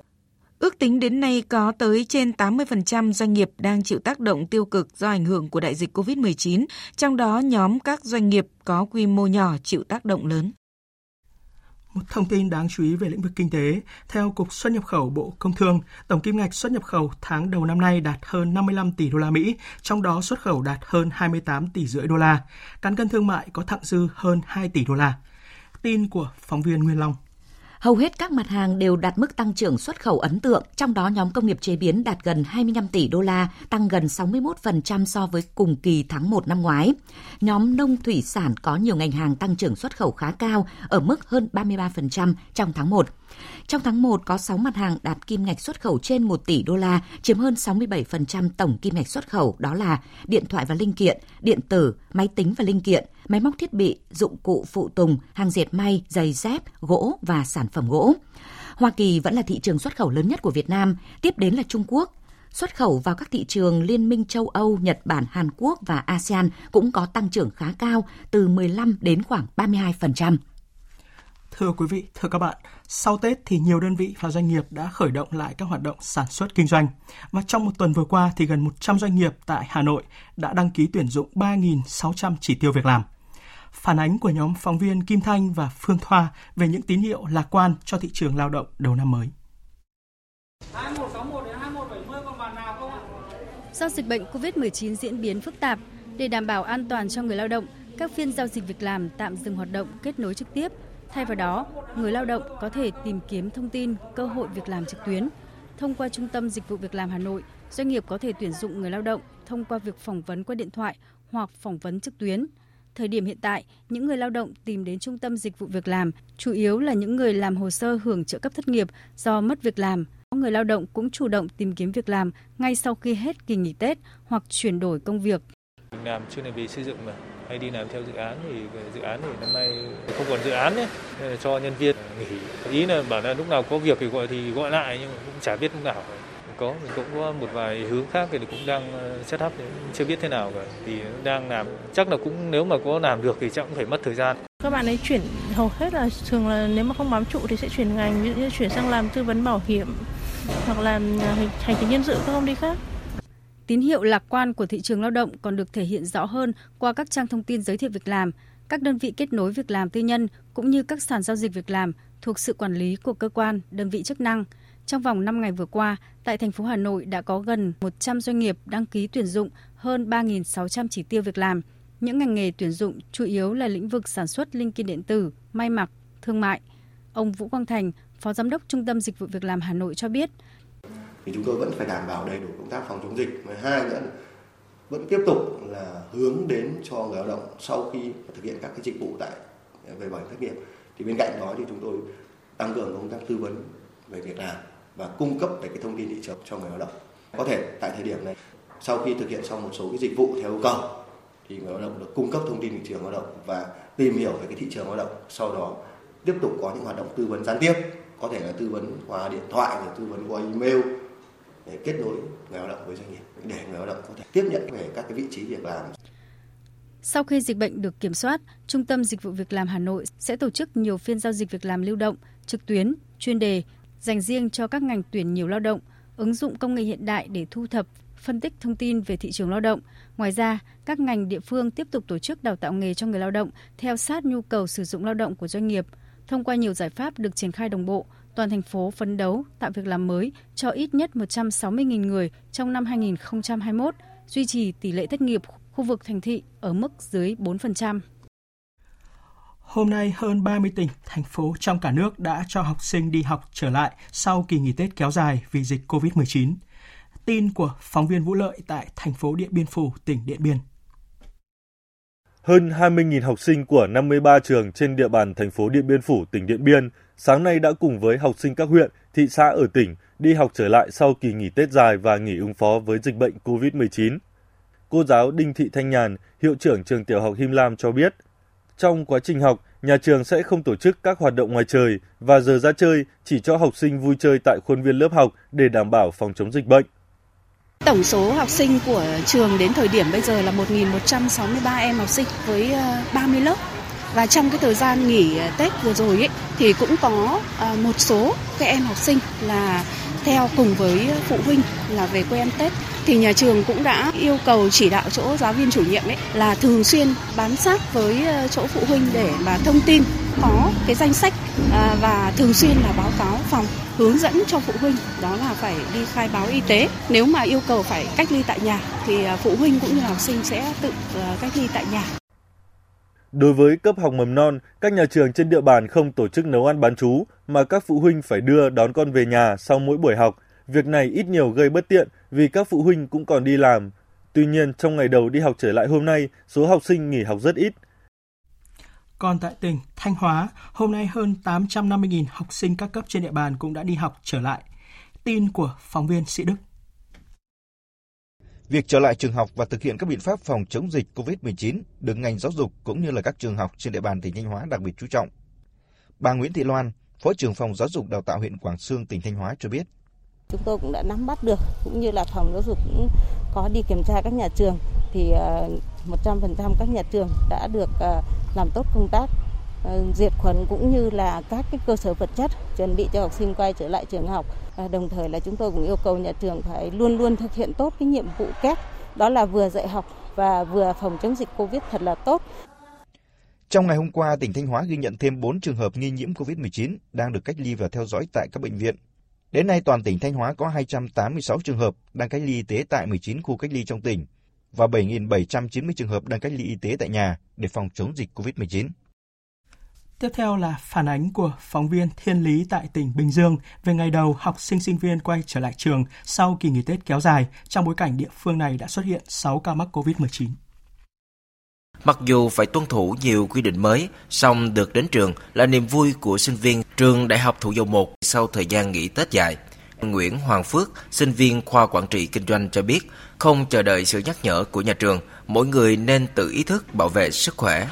Ước tính đến nay có tới trên 80% doanh nghiệp đang chịu tác động tiêu cực do ảnh hưởng của đại dịch COVID-19, trong đó nhóm các doanh nghiệp có quy mô nhỏ chịu tác động lớn. Một thông tin đáng chú ý về lĩnh vực kinh tế, theo Cục Xuất nhập khẩu Bộ Công Thương, tổng kim ngạch xuất nhập khẩu tháng đầu năm nay đạt hơn 55 tỷ đô la Mỹ, trong đó xuất khẩu đạt hơn 28 tỷ rưỡi đô la. Cán cân thương mại có thặng dư hơn 2 tỷ đô la. Tin của phóng viên Nguyên Long. Hầu hết các mặt hàng đều đạt mức tăng trưởng xuất khẩu ấn tượng, trong đó nhóm công nghiệp chế biến đạt gần 25 tỷ đô la, tăng gần 61% so với cùng kỳ tháng 1 năm ngoái. Nhóm nông thủy sản có nhiều ngành hàng tăng trưởng xuất khẩu khá cao, ở mức hơn 33% trong tháng 1. Trong tháng 1 có 6 mặt hàng đạt kim ngạch xuất khẩu trên 1 tỷ đô la, chiếm hơn 67% tổng kim ngạch xuất khẩu, đó là điện thoại và linh kiện, điện tử, máy tính và linh kiện, máy móc thiết bị, dụng cụ phụ tùng, hàng dệt may, giày dép, gỗ và sản phẩm gỗ. Hoa Kỳ vẫn là thị trường xuất khẩu lớn nhất của Việt Nam, tiếp đến là Trung Quốc. Xuất khẩu vào các thị trường Liên minh châu Âu, Nhật Bản, Hàn Quốc và ASEAN cũng có tăng trưởng khá cao, từ 15 đến khoảng 32%. Thưa quý vị, thưa các bạn, sau Tết thì nhiều đơn vị và doanh nghiệp đã khởi động lại các hoạt động sản xuất kinh doanh. Và trong một tuần vừa qua thì gần 100 doanh nghiệp tại Hà Nội đã đăng ký tuyển dụng 3.600 chỉ tiêu việc làm. Phản ánh của nhóm phóng viên Kim Thanh và Phương Thoa về những tín hiệu lạc quan cho thị trường lao động đầu năm mới. Do dịch bệnh COVID-19 diễn biến phức tạp, để đảm bảo an toàn cho người lao động, các phiên giao dịch việc làm tạm dừng hoạt động kết nối trực tiếp. Thay vào đó, người lao động có thể tìm kiếm thông tin, cơ hội việc làm trực tuyến. Thông qua Trung tâm Dịch vụ Việc làm Hà Nội, doanh nghiệp có thể tuyển dụng người lao động thông qua việc phỏng vấn qua điện thoại hoặc phỏng vấn trực tuyến. Thời điểm hiện tại, những người lao động tìm đến Trung tâm Dịch vụ Việc làm chủ yếu là những người làm hồ sơ hưởng trợ cấp thất nghiệp do mất việc làm. Người lao động cũng chủ động tìm kiếm việc làm ngay sau khi hết kỳ nghỉ Tết hoặc chuyển đổi công việc. Mình làm chuyên về xây dựng mà, hay đi làm theo dự án thì năm nay không còn dự án ấy, cho nhân viên nghỉ. Ý là bảo là lúc nào có việc thì gọi lại, nhưng cũng chả biết lúc nào. Mình cũng có một vài hướng khác thì cũng đang set up, chưa biết thế nào cả. Thì đang làm, chắc là cũng nếu mà có làm được thì chắc cũng phải mất thời gian. Các bạn ấy chuyển hầu hết là thường là nếu mà không bám trụ thì sẽ chuyển ngành, ví dụ như chuyển sang làm tư vấn bảo hiểm hoặc làm hành chính nhân sự các công ty khác. Tín hiệu lạc quan của thị trường lao động còn được thể hiện rõ hơn qua các trang thông tin giới thiệu việc làm, các đơn vị kết nối việc làm tư nhân cũng như các sàn giao dịch việc làm thuộc sự quản lý của cơ quan, đơn vị chức năng. Trong vòng 5 ngày vừa qua, tại thành phố Hà Nội đã có gần 100 doanh nghiệp đăng ký tuyển dụng hơn 3.600 chỉ tiêu việc làm. Những ngành nghề tuyển dụng chủ yếu là lĩnh vực sản xuất linh kiện điện tử, may mặc, thương mại. Ông Vũ Quang Thành, Phó Giám đốc Trung tâm Dịch vụ Việc làm Hà Nội cho biết. Thì chúng tôi vẫn phải đảm bảo đầy đủ công tác phòng chống dịch. Hai nữa vẫn tiếp tục là hướng đến cho người lao động sau khi thực hiện các cái dịch vụ về bảo hiểm thất nghiệp. Thì bên cạnh đó thì chúng tôi tăng cường công tác tư vấn về việc làm và cung cấp về cái thông tin thị trường cho người lao động. Có thể tại thời điểm này, sau khi thực hiện xong một số cái dịch vụ theo yêu cầu, thì người lao động được cung cấp thông tin thị trường lao động và tìm hiểu về cái thị trường lao động. Sau đó tiếp tục có những hoạt động tư vấn gián tiếp, có thể là tư vấn qua điện thoại, tư vấn qua email để kết nối người lao động với doanh nghiệp để người lao động có thể tiếp nhận về các cái vị trí việc làm. Sau khi dịch bệnh được kiểm soát, Trung tâm Dịch vụ Việc làm Hà Nội sẽ tổ chức nhiều phiên giao dịch việc làm lưu động, trực tuyến, chuyên đề, dành riêng cho các ngành tuyển nhiều lao động, ứng dụng công nghệ hiện đại để thu thập, phân tích thông tin về thị trường lao động. Ngoài ra, các ngành địa phương tiếp tục tổ chức đào tạo nghề cho người lao động theo sát nhu cầu sử dụng lao động của doanh nghiệp. Thông qua nhiều giải pháp được triển khai đồng bộ, toàn thành phố phấn đấu tạo việc làm mới cho ít nhất 160.000 người trong năm 2021, duy trì tỷ lệ thất nghiệp khu vực thành thị ở mức dưới 4%. Hôm nay, hơn 30 tỉnh, thành phố trong cả nước đã cho học sinh đi học trở lại sau kỳ nghỉ Tết kéo dài vì dịch COVID-19. Tin của phóng viên Vũ Lợi tại thành phố Điện Biên Phủ, tỉnh Điện Biên. Hơn 20.000 học sinh của 53 trường trên địa bàn thành phố Điện Biên Phủ, tỉnh Điện Biên sáng nay đã cùng với học sinh các huyện, thị xã ở tỉnh đi học trở lại sau kỳ nghỉ Tết dài và nghỉ ứng phó với dịch bệnh COVID-19. Cô giáo Đinh Thị Thanh Nhàn, hiệu trưởng trường tiểu học Him Lam cho biết, trong quá trình học, nhà trường sẽ không tổ chức các hoạt động ngoài trời và giờ ra chơi chỉ cho học sinh vui chơi tại khuôn viên lớp học để đảm bảo phòng chống dịch bệnh. Tổng số học sinh của trường đến thời điểm bây giờ là 1.163 em học sinh với 30 lớp. Và trong cái thời gian nghỉ Tết vừa rồi ấy, thì cũng có một số các em học sinh là theo cùng với phụ huynh là về quê ăn Tết. Thì nhà trường cũng đã yêu cầu chỉ đạo chỗ giáo viên chủ nhiệm ấy là thường xuyên bám sát với chỗ phụ huynh để mà thông tin có cái danh sách và thường xuyên là báo cáo phòng hướng dẫn cho phụ huynh đó là phải đi khai báo y tế. Nếu mà yêu cầu phải cách ly tại nhà thì phụ huynh cũng như học sinh sẽ tự cách ly tại nhà. Đối với cấp học mầm non, các nhà trường trên địa bàn không tổ chức nấu ăn bán trú mà các phụ huynh phải đưa đón con về nhà sau mỗi buổi học. Việc này ít nhiều gây bất tiện vì các phụ huynh cũng còn đi làm. Tuy nhiên, trong ngày đầu đi học trở lại hôm nay, số học sinh nghỉ học rất ít. Còn tại tỉnh Thanh Hóa, hôm nay hơn 850.000 học sinh các cấp trên địa bàn cũng đã đi học trở lại. Tin của phóng viên Sĩ Đức. Việc trở lại trường học và thực hiện các biện pháp phòng chống dịch COVID-19 được ngành giáo dục cũng như là các trường học trên địa bàn tỉnh Thanh Hóa đặc biệt chú trọng. Bà Nguyễn Thị Loan, Phó trưởng phòng giáo dục đào tạo huyện Quảng Xương, tỉnh Thanh Hóa cho biết. Chúng tôi cũng đã nắm bắt được, cũng như là phòng giáo dục cũng có đi kiểm tra các nhà trường, thì 100% các nhà trường đã được làm tốt công tác diệt khuẩn cũng như là các cái cơ sở vật chất chuẩn bị cho học sinh quay trở lại trường học. Đồng thời là chúng tôi cũng yêu cầu nhà trường phải luôn luôn thực hiện tốt cái nhiệm vụ kép, đó là vừa dạy học và vừa phòng chống dịch Covid thật là tốt. Trong ngày hôm qua, tỉnh Thanh Hóa ghi nhận thêm 4 trường hợp nghi nhiễm Covid-19 đang được cách ly và theo dõi tại các bệnh viện. Đến nay, toàn tỉnh Thanh Hóa có 286 trường hợp đang cách ly y tế tại 19 khu cách ly trong tỉnh và 7.790 trường hợp đang cách ly y tế tại nhà để phòng chống dịch Covid-19. Tiếp theo là phản ánh của phóng viên Thiên Lý tại tỉnh Bình Dương về ngày đầu học sinh sinh viên quay trở lại trường sau kỳ nghỉ Tết kéo dài, trong bối cảnh địa phương này đã xuất hiện 6 ca mắc COVID-19. Mặc dù phải tuân thủ nhiều quy định mới, song được đến trường là niềm vui của sinh viên trường Đại học Thủ Dầu Một sau thời gian nghỉ Tết dài. Nguyễn Hoàng Phước, sinh viên khoa quản trị kinh doanh cho biết, không chờ đợi sự nhắc nhở của nhà trường, mỗi người nên tự ý thức bảo vệ sức khỏe.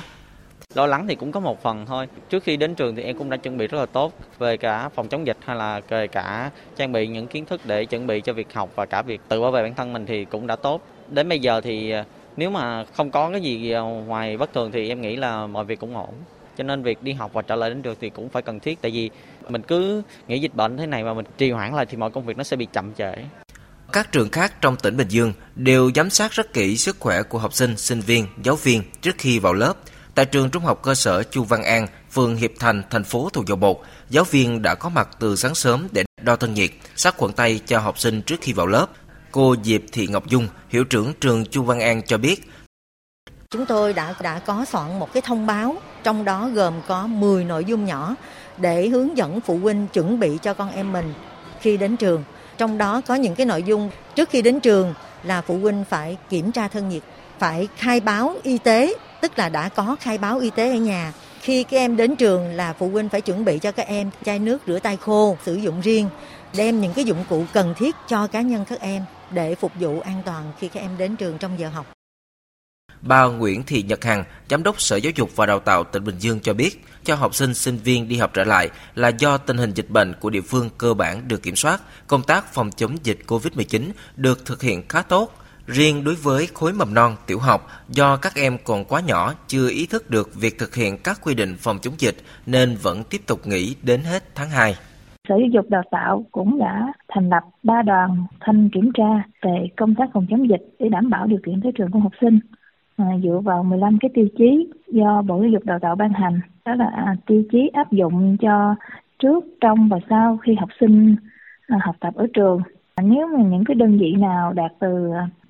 Lo lắng thì cũng có một phần thôi. Trước khi đến trường thì em cũng đã chuẩn bị rất là tốt về cả phòng chống dịch hay là về cả trang bị những kiến thức để chuẩn bị cho việc học và cả việc tự bảo vệ bản thân mình thì cũng đã tốt. Đến bây giờ thì nếu mà không có cái gì ngoài bất thường thì em nghĩ là mọi việc cũng ổn. Cho nên việc đi học và trở lại đến trường thì cũng phải cần thiết, tại vì mình cứ nghĩ dịch bệnh thế này mà mình trì hoãn lại thì mọi công việc nó sẽ bị chậm trễ. Các trường khác trong tỉnh Bình Dương đều giám sát rất kỹ sức khỏe của học sinh, sinh viên, giáo viên trước khi vào lớp. Tại trường Trung học cơ sở Chu Văn An, phường Hiệp Thành, thành phố Thủ Dầu Một, giáo viên đã có mặt từ sáng sớm để đo thân nhiệt, sát khuẩn tay cho học sinh trước khi vào lớp. Cô Diệp Thị Ngọc Dung, hiệu trưởng trường Chu Văn An cho biết. Chúng tôi đã có soạn một cái thông báo, trong đó gồm có 10 nội dung nhỏ để hướng dẫn phụ huynh chuẩn bị cho con em mình khi đến trường. Trong đó có những cái nội dung trước khi đến trường là phụ huynh phải kiểm tra thân nhiệt, phải khai báo y tế, tức là đã có khai báo y tế ở nhà. Khi các em đến trường là phụ huynh phải chuẩn bị cho các em chai nước rửa tay khô, sử dụng riêng, đem những cái dụng cụ cần thiết cho cá nhân các em để phục vụ an toàn khi các em đến trường trong giờ học. Bà Nguyễn Thị Nhật Hằng, Giám đốc Sở Giáo dục và Đào tạo tỉnh Bình Dương cho biết, cho học sinh sinh viên đi học trở lại là do tình hình dịch bệnh của địa phương cơ bản được kiểm soát, công tác phòng chống dịch COVID-19 được thực hiện khá tốt. Riêng đối với khối mầm non, tiểu học, do các em còn quá nhỏ, chưa ý thức được việc thực hiện các quy định phòng chống dịch nên vẫn tiếp tục nghỉ đến hết tháng 2. Sở Giáo dục Đào tạo cũng đã thành lập 3 đoàn thanh kiểm tra về công tác phòng chống dịch để đảm bảo điều kiện tới trường của học sinh. Dựa vào 15 cái tiêu chí do Bộ Giáo dục Đào tạo ban hành, đó là tiêu chí áp dụng cho trước, trong và sau khi học sinh học tập ở trường. Nếu mà những cái đơn vị nào đạt từ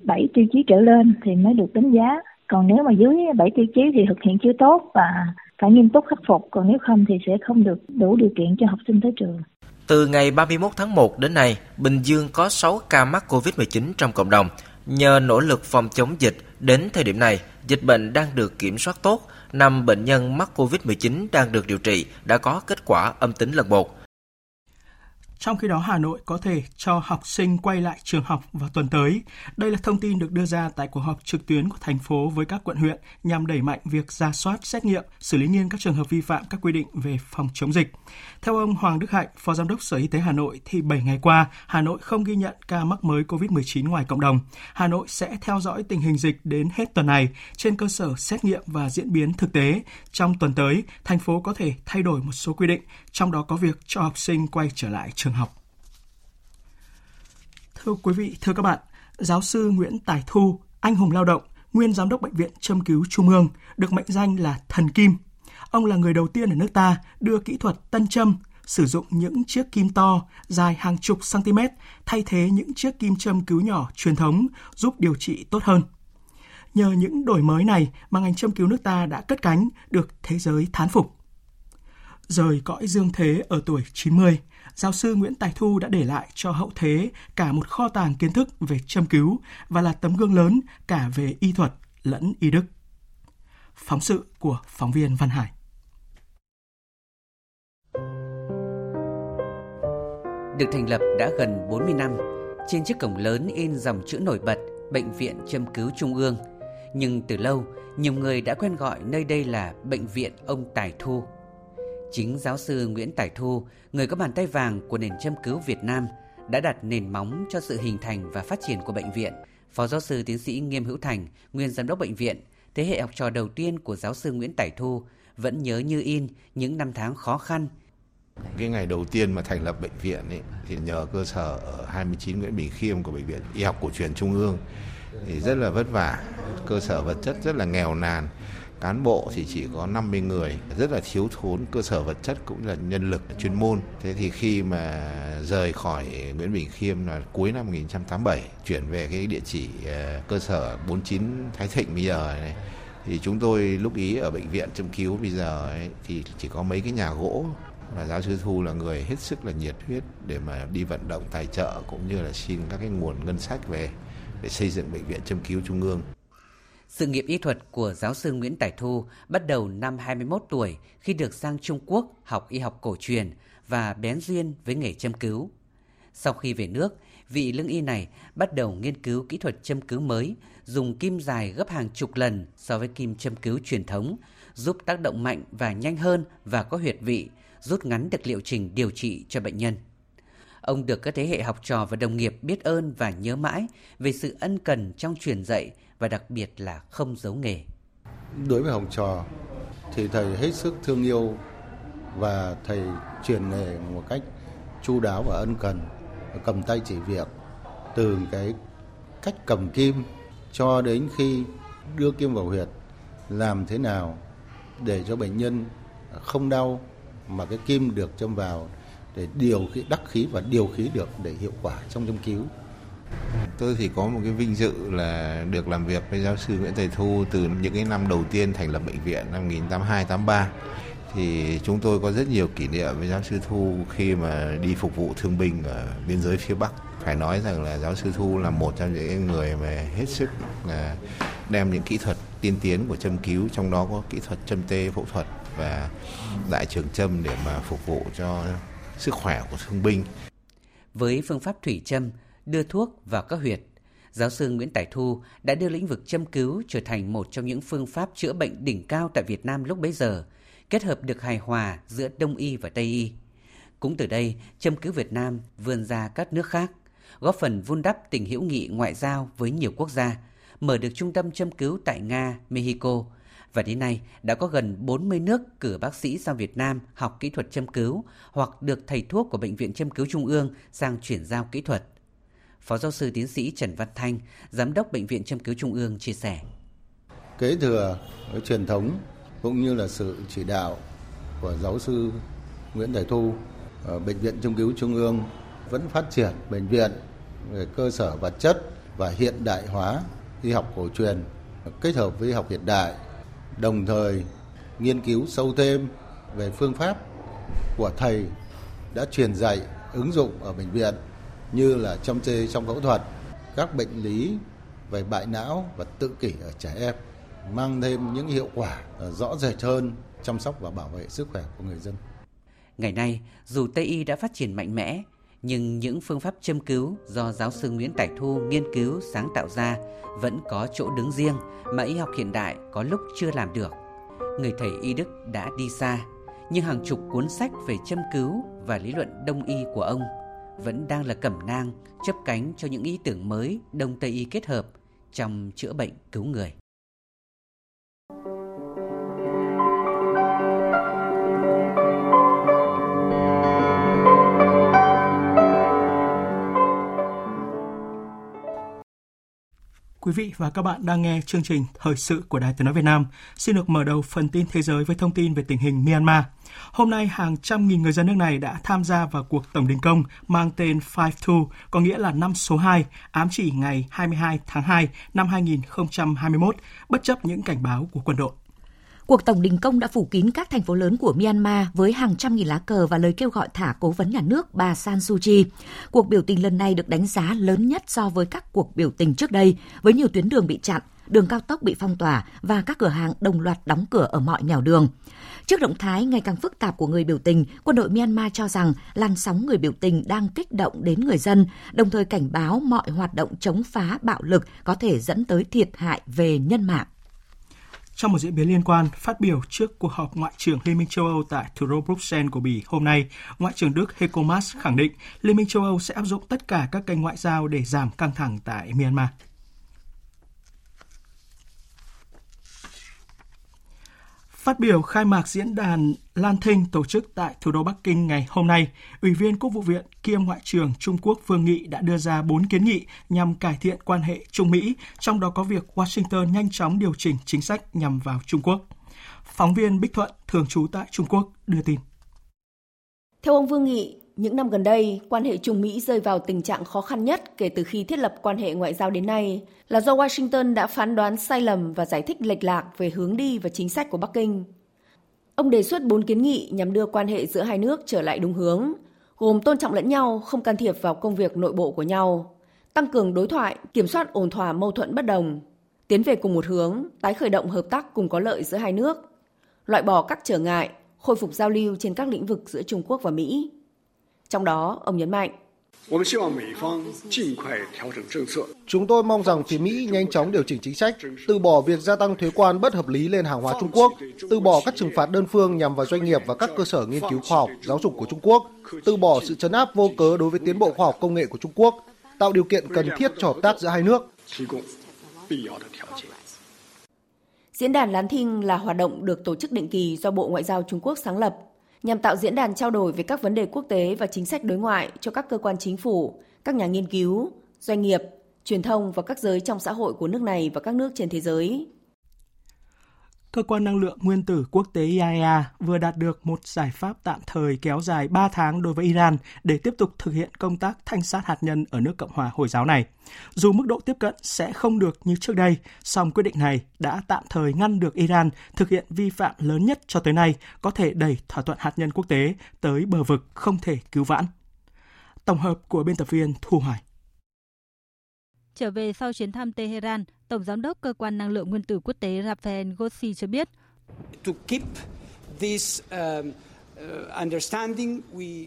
7 tiêu chí trở lên thì mới được đánh giá. Còn nếu mà dưới 7 tiêu chí thì thực hiện chưa tốt và phải nghiêm túc khắc phục. Còn nếu không thì sẽ không được đủ điều kiện cho học sinh tới trường. Từ ngày 31 tháng 1 đến nay, Bình Dương có 6 ca mắc COVID-19 trong cộng đồng. Nhờ nỗ lực phòng chống dịch, đến thời điểm này, dịch bệnh đang được kiểm soát tốt. 5 bệnh nhân mắc COVID-19 đang được điều trị đã có kết quả âm tính lần 1. Trong khi đó, Hà Nội có thể cho học sinh quay lại trường học vào tuần tới. Đây là thông tin được đưa ra tại cuộc họp trực tuyến của thành phố với các quận huyện nhằm đẩy mạnh việc rà soát, xét nghiệm, xử lý nghiêm các trường hợp vi phạm các quy định về phòng chống dịch. Theo ông Hoàng Đức Hạnh, Phó Giám đốc Sở Y tế Hà Nội, thì 7 ngày qua, Hà Nội không ghi nhận ca mắc mới COVID-19 ngoài cộng đồng. Hà Nội sẽ theo dõi tình hình dịch đến hết tuần này trên cơ sở xét nghiệm và diễn biến thực tế. Trong tuần tới, thành phố có thể thay đổi một số quy định, trong đó có việc cho học sinh quay trở lại trường học. Thưa quý vị, thưa các bạn, giáo sư Nguyễn Tài Thu, anh hùng lao động, nguyên giám đốc Bệnh viện Châm cứu Trung ương, được mệnh danh là Thần Kim. Ông là người đầu tiên ở nước ta đưa kỹ thuật tân châm, sử dụng những chiếc kim to dài hàng chục cm thay thế những chiếc kim châm cứu nhỏ truyền thống, giúp điều trị tốt hơn. nhờ những đổi mới này mà ngành châm cứu nước ta đã cất cánh, được thế giới thán phục. Rời cõi dương thế ở tuổi 90, giáo sư Nguyễn Tài Thu đã để lại cho hậu thế cả một kho tàng kiến thức về châm cứu và là tấm gương lớn cả về y thuật lẫn y đức. Phóng sự của phóng viên Văn Hải. Được thành lập đã gần 40 năm, trên chiếc cổng lớn in dòng chữ nổi bật Bệnh viện Châm cứu Trung ương. Nhưng từ lâu, nhiều người đã quen gọi nơi đây là Bệnh viện ông Tài Thu. Chính giáo sư Nguyễn Tài Thu, người có bàn tay vàng của nền châm cứu Việt Nam, đã đặt nền móng cho sự hình thành và phát triển của bệnh viện. Phó giáo sư tiến sĩ Nghiêm Hữu Thành, nguyên giám đốc bệnh viện, thế hệ học trò đầu tiên của giáo sư Nguyễn Tài Thu, vẫn nhớ như in những năm tháng khó khăn. Cái ngày đầu tiên mà thành lập bệnh viện ấy, thì nhờ cơ sở ở 29 Nguyễn Bình Khiêm của Bệnh viện Y học cổ truyền Trung ương thì rất là vất vả, cơ sở vật chất rất là nghèo nàn, cán bộ thì chỉ có 50 người, rất là thiếu thốn cơ sở vật chất cũng là nhân lực chuyên môn. Thế thì khi mà rời khỏi Nguyễn Bình Khiêm là cuối năm 1987, chuyển về cái địa chỉ cơ sở 49 Thái Thịnh bây giờ này, thì chúng tôi lúc ý ở bệnh viện châm cứu bây giờ ấy, thì chỉ có mấy cái nhà gỗ. Và giáo sư Thu là người hết sức là nhiệt huyết để mà đi vận động tài trợ cũng như là xin các cái nguồn ngân sách về để xây dựng Bệnh viện Châm cứu Trung ương. Sự nghiệp y thuật của giáo sư Nguyễn Tài Thu bắt đầu năm 21 tuổi khi được sang Trung Quốc học y học cổ truyền và bén duyên với nghề châm cứu. Sau khi về nước, vị lương y này bắt đầu nghiên cứu kỹ thuật châm cứu mới, dùng kim dài gấp hàng chục lần so với kim châm cứu truyền thống, giúp tác động mạnh và nhanh hơn và có huyệt vị, rút ngắn được liệu trình điều trị cho bệnh nhân. Ông được các thế hệ học trò và đồng nghiệp biết ơn và nhớ mãi về sự ân cần trong truyền dạy và đặc biệt là không giấu nghề. Đối với học trò thì thầy hết sức thương yêu và thầy truyền nghề một cách chu đáo và ân cần, cầm tay chỉ việc, từ cái cách cầm kim cho đến khi đưa kim vào huyệt, làm thế nào để cho bệnh nhân không đau mà cái kim được châm vào để điều khí, đắc khí và điều khí được để hiệu quả trong châm cứu. Tôi thì có một cái vinh dự là được làm việc với giáo sư Nguyễn Tài Thu từ những cái năm đầu tiên thành lập bệnh viện năm 1982-83. Thì chúng tôi có rất nhiều kỷ niệm với giáo sư Thu khi mà đi phục vụ thương binh ở biên giới phía Bắc. Phải nói rằng là giáo sư Thu là một trong những người mà hết sức là đem những kỹ thuật tiên tiến của châm cứu, trong đó có kỹ thuật châm tê, phẫu thuật và đại trường châm để mà phục vụ cho sức khỏe của thương binh. Với phương pháp thủy châm, đưa thuốc vào các huyệt, giáo sư Nguyễn Tài Thu đã đưa lĩnh vực châm cứu trở thành một trong những phương pháp chữa bệnh đỉnh cao tại Việt Nam lúc bấy giờ, kết hợp được hài hòa giữa Đông y và Tây y. Cũng từ đây, châm cứu Việt Nam vươn ra các nước khác, góp phần vun đắp tình hữu nghị ngoại giao với nhiều quốc gia, mở được trung tâm châm cứu tại Nga, Mexico, và đến nay đã có gần 40 nước cử bác sĩ sang Việt Nam học kỹ thuật châm cứu hoặc được thầy thuốc của Bệnh viện Châm cứu Trung ương sang chuyển giao kỹ thuật. Phó giáo sư tiến sĩ Trần Văn Thanh, giám đốc Bệnh viện Châm cứu Trung ương chia sẻ. Kế thừa với truyền thống cũng như là sự chỉ đạo của giáo sư Nguyễn Tài Thu, Bệnh viện Châm cứu Trung ương vẫn phát triển bệnh viện về cơ sở vật chất và hiện đại hóa y học cổ truyền kết hợp với y học hiện đại, đồng thời nghiên cứu sâu thêm về phương pháp của thầy đã truyền dạy ứng dụng ở bệnh viện như là châm tê trong phẫu thuật, các bệnh lý về bại não và tự kỷ ở trẻ em, mang thêm những hiệu quả rõ rệt hơn chăm sóc và bảo vệ sức khỏe của người dân. Ngày nay, dù Tây y đã phát triển mạnh mẽ, nhưng những phương pháp châm cứu do giáo sư Nguyễn Tài Thu nghiên cứu sáng tạo ra vẫn có chỗ đứng riêng mà y học hiện đại có lúc chưa làm được. Người thầy y đức đã đi xa, nhưng hàng chục cuốn sách về châm cứu và lý luận Đông y của ông vẫn đang là cẩm nang chớp cánh cho những ý tưởng mới Đông Tây y kết hợp trong chữa bệnh cứu người. Quý quý vị và các bạn đang nghe chương trình Thời sự của Đài Tiếng nói Việt Nam. Xin được mở đầu phần tin thế giới với thông tin về tình hình Myanmar. Hôm nay, hàng trăm nghìn người dân nước này đã tham gia vào cuộc tổng đình công mang tên 5-2, có nghĩa là năm số 2, ám chỉ ngày 22 tháng 2 năm 2021, bất chấp những cảnh báo của quân đội. Cuộc tổng đình công đã phủ kín các thành phố lớn của Myanmar với hàng trăm nghìn lá cờ và lời kêu gọi thả cố vấn nhà nước bà San Suu Kyi. Cuộc biểu tình lần này được đánh giá lớn nhất so với các cuộc biểu tình trước đây, với nhiều tuyến đường bị chặn, đường cao tốc bị phong tỏa và các cửa hàng đồng loạt đóng cửa ở mọi nẻo đường. Trước động thái ngày càng phức tạp của người biểu tình, quân đội Myanmar cho rằng làn sóng người biểu tình đang kích động đến người dân, đồng thời cảnh báo mọi hoạt động chống phá bạo lực có thể dẫn tới thiệt hại về nhân mạng. Trong một diễn biến liên quan, phát biểu trước cuộc họp Ngoại trưởng Liên minh châu Âu tại thủ đô Bruxelles của Bỉ hôm nay, Ngoại trưởng Đức Heiko Maas khẳng định Liên minh châu Âu sẽ áp dụng tất cả các kênh ngoại giao để giảm căng thẳng tại Myanmar. Phát biểu khai mạc diễn đàn Lan Thinh tổ chức tại thủ đô Bắc Kinh ngày hôm nay, Ủy viên Quốc vụ viện kiêm Ngoại trưởng Trung Quốc Vương Nghị đã đưa ra 4 kiến nghị nhằm cải thiện quan hệ Trung-Mỹ, trong đó có việc Washington nhanh chóng điều chỉnh chính sách nhằm vào Trung Quốc. Phóng viên Bích Thuận, thường trú tại Trung Quốc, đưa tin. Theo ông Vương Nghị, những năm gần đây, quan hệ Trung-Mỹ rơi vào tình trạng khó khăn nhất kể từ khi thiết lập quan hệ ngoại giao đến nay là do Washington đã phán đoán sai lầm và giải thích lệch lạc về hướng đi và chính sách của Bắc Kinh. Ông đề xuất 4 kiến nghị nhằm đưa quan hệ giữa hai nước trở lại đúng hướng, gồm tôn trọng lẫn nhau, không can thiệp vào công việc nội bộ của nhau, tăng cường đối thoại, kiểm soát ổn thỏa mâu thuẫn bất đồng, tiến về cùng một hướng, tái khởi động hợp tác cùng có lợi giữa hai nước, loại bỏ các trở ngại, khôi phục giao lưu trên các lĩnh vực giữa Trung Quốc và Mỹ. Trong đó, ông nhấn mạnh, chúng tôi mong rằng phía Mỹ nhanh chóng điều chỉnh chính sách, từ bỏ việc gia tăng thuế quan bất hợp lý lên hàng hóa Trung Quốc, từ bỏ các trừng phạt đơn phương nhằm vào doanh nghiệp và các cơ sở nghiên cứu khoa học, giáo dục của Trung Quốc, từ bỏ sự trấn áp vô cớ đối với tiến bộ khoa học công nghệ của Trung Quốc, tạo điều kiện cần thiết cho hợp tác giữa hai nước. Diễn đàn Lán Thinh là hoạt động được tổ chức định kỳ do Bộ Ngoại giao Trung Quốc sáng lập, nhằm tạo diễn đàn trao đổi về các vấn đề quốc tế và chính sách đối ngoại cho các cơ quan chính phủ, các nhà nghiên cứu, doanh nghiệp, truyền thông và các giới trong xã hội của nước này và các nước trên thế giới. Cơ quan năng lượng nguyên tử quốc tế IAEA vừa đạt được một giải pháp tạm thời kéo dài 3 tháng đối với Iran để tiếp tục thực hiện công tác thanh sát hạt nhân ở nước Cộng hòa Hồi giáo này. Dù mức độ tiếp cận sẽ không được như trước đây, song quyết định này đã tạm thời ngăn được Iran thực hiện vi phạm lớn nhất cho tới nay, có thể đẩy thỏa thuận hạt nhân quốc tế tới bờ vực không thể cứu vãn. Tổng hợp của biên tập viên Thu Hoài. Trở về sau chuyến thăm Tehran, Tổng Giám đốc Cơ quan Năng lượng Nguyên tử Quốc tế Rafael Grossi cho biết,